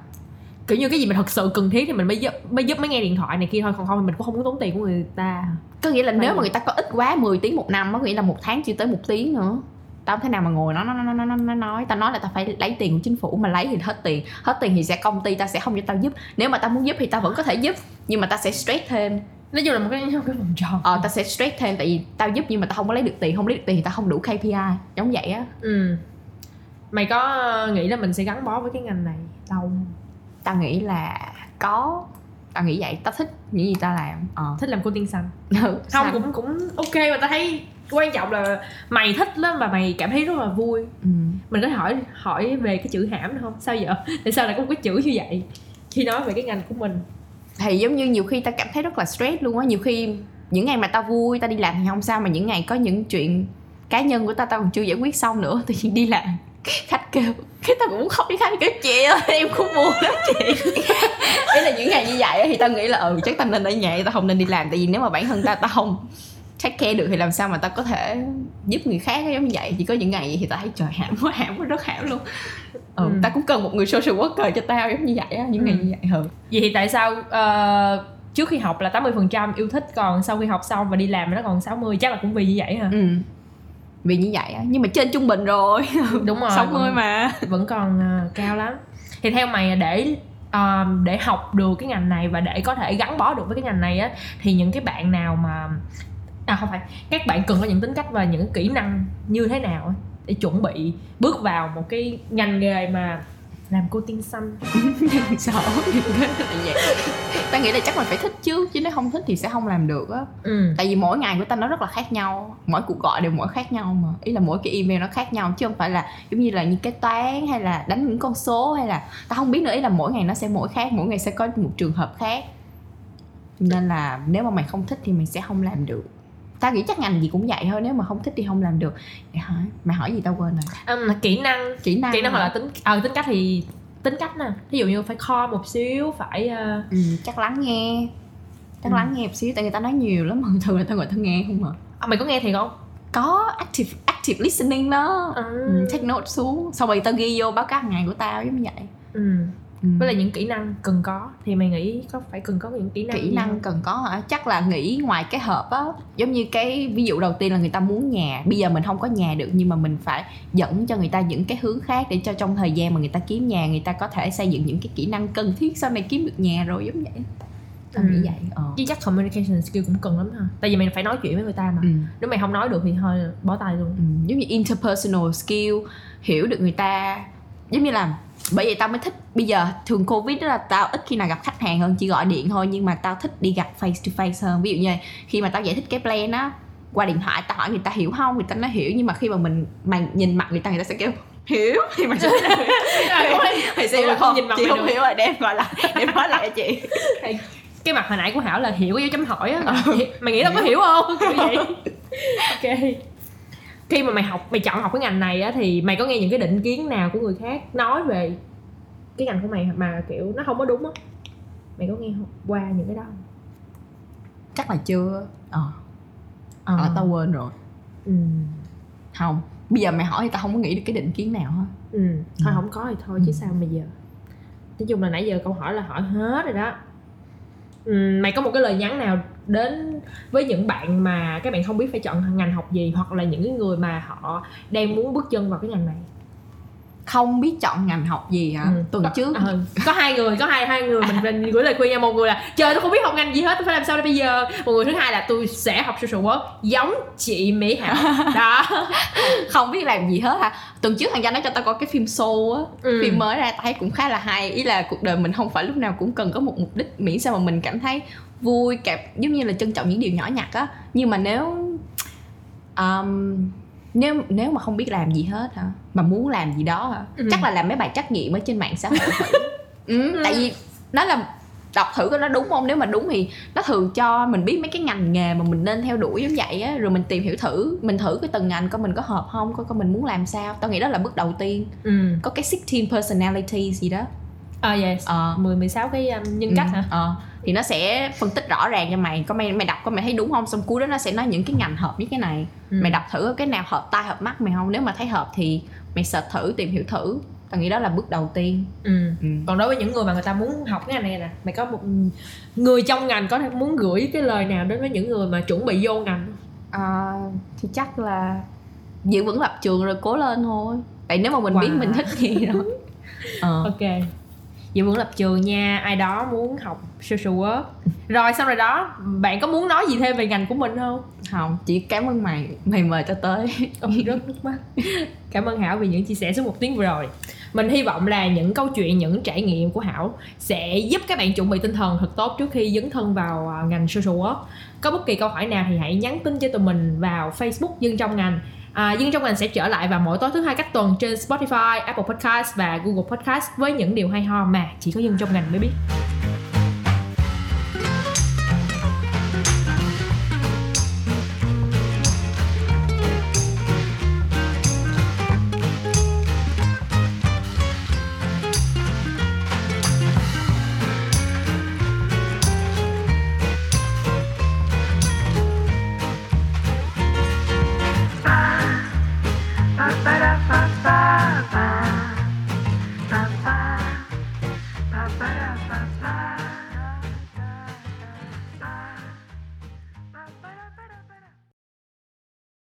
kiểu như cái gì mình thật sự cần thiết thì mình mới giúp mới giúp mới nghe điện thoại này kia thôi, còn không thì mình cũng không muốn tốn tiền của người ta. Có nghĩa là nếu mà người ta có ít quá mười tiếng một năm, có nghĩa là một tháng chưa tới một tiếng nữa. Tao không thể nào mà ngồi nó nó nó nó nó nói, tao nói là tao phải lấy tiền của chính phủ mà lấy thì hết tiền, hết tiền thì sẽ công ty tao sẽ không cho tao giúp. Nếu mà tao muốn giúp thì tao vẫn có thể giúp nhưng mà tao sẽ stress thêm. Nói chung là một cái một cái vòng tròn. Ờ, tao sẽ stress thêm tại vì tao giúp nhưng mà tao không có lấy được tiền, không lấy được tiền thì tao không đủ ca pê i, giống vậy á. Ừ. Mày có nghĩ là mình sẽ gắn bó với cái ngành này lâu không? Tao nghĩ là có, tao nghĩ vậy, tao thích những gì tao làm. Ờ. Thích làm cô tiên xanh. Ừ, không xanh. cũng cũng ok mà tao thấy quan trọng là mày thích lắm và mày cảm thấy rất là vui. Ừ. Mình có hỏi hỏi về cái chữ hãm được không? Sao vậy? Tại sao lại có một cái chữ như vậy khi nói về cái ngành của mình? Thì giống như nhiều khi ta cảm thấy rất là stress luôn á. Nhiều khi những ngày mà ta vui, ta đi làm thì không sao, mà những ngày có những chuyện cá nhân của ta ta còn chưa giải quyết xong nữa, tự nhiên đi làm khách kêu cái ta cũng muốn khóc với khách, kêu chị ơi em cũng buồn lắm chị. Ý là những ngày như vậy thì ta nghĩ là ừ chắc ta nên ở nhà, ta không nên đi làm, tại vì nếu mà bản thân ta ta không take care được thì làm sao mà ta có thể giúp người khác giống như vậy. Chỉ có những ngày vậy thì ta thấy trời hãm quá, hãm quá, rất hãm luôn. Ừ, ừ. Ta cũng cần một người social worker cho tao giống như vậy á, những ừ. ngày như vậy. Ừ. Vậy thì tại sao uh, trước khi học là tám mươi phần trăm yêu thích, còn sau khi học xong và đi làm nó còn sáu mươi? Chắc là cũng vì như vậy hả? Ừ. Vì như vậy á, nhưng mà trên trung bình rồi. Đúng rồi. sáu mươi mà. Vẫn còn uh, cao lắm. Thì theo mày để uh, để học được cái ngành này và để có thể gắn bó được với cái ngành này á, thì những cái bạn nào mà à không phải, các bạn cần có những tính cách và những kỹ năng như thế nào để chuẩn bị bước vào một cái ngành nghề mà làm cô tiên xanh? Sợ vậy. Ta nghĩ là chắc mình phải thích chứ, chứ nếu không thích thì sẽ không làm được á. Ừ. Tại vì mỗi ngày của ta nó rất là khác nhau, mỗi cuộc gọi đều mỗi khác nhau mà. Ý là mỗi cái email nó khác nhau, chứ không phải là giống như là những cái toán hay là đánh những con số hay là ta không biết nữa. Ý là mỗi ngày nó sẽ mỗi khác, mỗi ngày sẽ có một trường hợp khác. Nên là nếu mà mày không thích thì mày sẽ không làm được. Ta nghĩ chắc ngành gì cũng vậy thôi, nếu mà không thích thì không làm được. Hả? Mày hỏi gì tao quên rồi. À, kỹ năng kỹ năng kỹ năng hoặc là tính ờ tính cách thì tính cách nè, ví dụ như phải calm một xíu, phải uh... ừ, chắc lắng nghe chắc ừ. lắng nghe một xíu, tại người ta nói nhiều lắm, thường là tao ngồi tao nghe không mà. À, mày có nghe thì không có active active listening đó. À. Ừ, take note xuống sau rồi tao ghi vô báo cáo ngày của tao giống như vậy. Ừ. Ừ. Với là những kỹ năng cần có thì mày nghĩ có phải cần có những kỹ năng kỹ năng không? Cần có hả? Chắc là nghĩ ngoài cái hộp á, giống như cái ví dụ đầu tiên là người ta muốn nhà, bây giờ mình không có nhà được nhưng mà mình phải dẫn cho người ta những cái hướng khác để cho trong thời gian mà người ta kiếm nhà, người ta có thể xây dựng những cái kỹ năng cần thiết sau này kiếm được nhà rồi, giống vậy. Tao ừ. nghĩ vậy. Ờ. Chứ chắc communication skill cũng cần lắm ha. Tại vì mày phải nói chuyện với người ta mà. Ừ. Nếu mày không nói được thì thôi bỏ tay luôn. Ừ. Giống như interpersonal skill, hiểu được người ta, giống như là bởi vậy tao mới thích. Bây giờ thường Covid đó là tao ít khi nào gặp khách hàng hơn, chỉ gọi điện thôi, nhưng mà tao thích đi gặp face to face hơn. Ví dụ như khi mà tao giải thích cái plan á qua điện thoại, tao hỏi người ta hiểu không, người ta nói hiểu, nhưng mà khi mà mình mà nhìn mặt người ta, người ta sẽ kêu hiểu thì mình sẽ thì sẽ không, không nhìn mặt chị không hiểu rồi, để em gọi lại, để em nói lại cho chị. Cái mặt hồi nãy của Hảo là hiểu với dấu chấm hỏi á. Mày nghĩ tao có hiểu không? Kiểu vậy. Ok, khi mà mày học mày chọn học cái ngành này á, thì mày có nghe những cái định kiến nào của người khác nói về cái ngành của mày mà kiểu nó không có đúng á, mày có nghe qua những cái đó không? Chắc là chưa. Ờ ờ à, tao quên rồi. Ừ. Không, bây giờ mày hỏi thì tao không có nghĩ được cái định kiến nào hết. Ừ thôi. Ừ. Không có thì thôi. Ừ. Chứ sao bây giờ, nói chung là nãy giờ câu hỏi là hỏi hết rồi đó. Ừ, mày có một cái lời nhắn nào đến với những bạn mà các bạn không biết phải chọn ngành học gì, hoặc là những người mà họ đang muốn bước chân vào cái ngành này? Không biết chọn ngành học gì hả? Ừ. Tuần có, trước à, có hai người có hai hai người mình, mình gửi lời khuyên nha. Một người là trời tôi không biết học ngành gì hết, tôi phải làm sao đây bây giờ. Một người thứ hai là tôi sẽ học social work giống chị Mỹ Hảo đó. Không biết làm gì hết hả? Tuần trước thằng Danh nói cho tao coi cái phim Soul á. Ừ. Phim mới ra tao thấy cũng khá là hay. Ý là cuộc đời mình không phải lúc nào cũng cần có một mục đích, miễn sao mà mình cảm thấy vui, cảm giống như là trân trọng những điều nhỏ nhặt á. Nhưng mà nếu um, nếu nếu mà không biết làm gì hết hả, mà muốn làm gì đó hả? Ừ. Chắc là làm mấy bài trắc nghiệm ở trên mạng xã hội. Ừ, ừ. Tại vì nó là đọc thử coi nó đúng không, nếu mà đúng thì nó thường cho mình biết mấy cái ngành nghề mà mình nên theo đuổi giống vậy á, rồi mình tìm hiểu thử, mình thử cái từng ngành coi mình có hợp không, coi coi mình muốn làm sao. Tao nghĩ đó là bước đầu tiên. Ừ. Có cái mười sáu personality gì đó. Ờ uh, yes. Ờ uh, mười, mười sáu cái um, nhân cách. Ừ. Hả? Ờ uh. Thì nó sẽ phân tích rõ ràng cho mày, có mày mày đọc coi mày thấy đúng không, xong cuối đó nó sẽ nói những cái ngành hợp với cái này. Ừ. Mày đọc thử cái nào hợp tai hợp mắt mày không, nếu mà thấy hợp thì mày search thử, tìm hiểu thử. Tao nghĩ đó là bước đầu tiên. Ừ. Ừ. Còn đối với những người mà người ta muốn học cái ngành này nè, mày có một người trong ngành có thể muốn gửi cái lời nào đến với những người mà chuẩn bị vô ngành? À, thì chắc là giữ vững lập trường rồi cố lên thôi. Tại nếu mà mình wow. biết mình thích gì đó. Ờ. Ok. Diệu Vượng lập trường nha, ai đó muốn học social work. Rồi xong rồi đó, bạn có muốn nói gì thêm về ngành của mình không? Không, chỉ cảm ơn mày, mày mời tao tới. Ôi rớt nước mắt. Cảm ơn Hảo vì những chia sẻ suốt một tiếng vừa rồi. Mình hy vọng là những câu chuyện, những trải nghiệm của Hảo sẽ giúp các bạn chuẩn bị tinh thần thật tốt trước khi dấn thân vào ngành social work. Có bất kỳ câu hỏi nào thì hãy nhắn tin cho tụi mình vào Facebook Dân Trong Ngành. À, Dân Trong Ngành sẽ trở lại vào mỗi tối thứ hai cách tuần trên Spotify, Apple Podcast và Google Podcast với những điều hay ho mà chỉ có Dân Trong Ngành mới biết. Bye.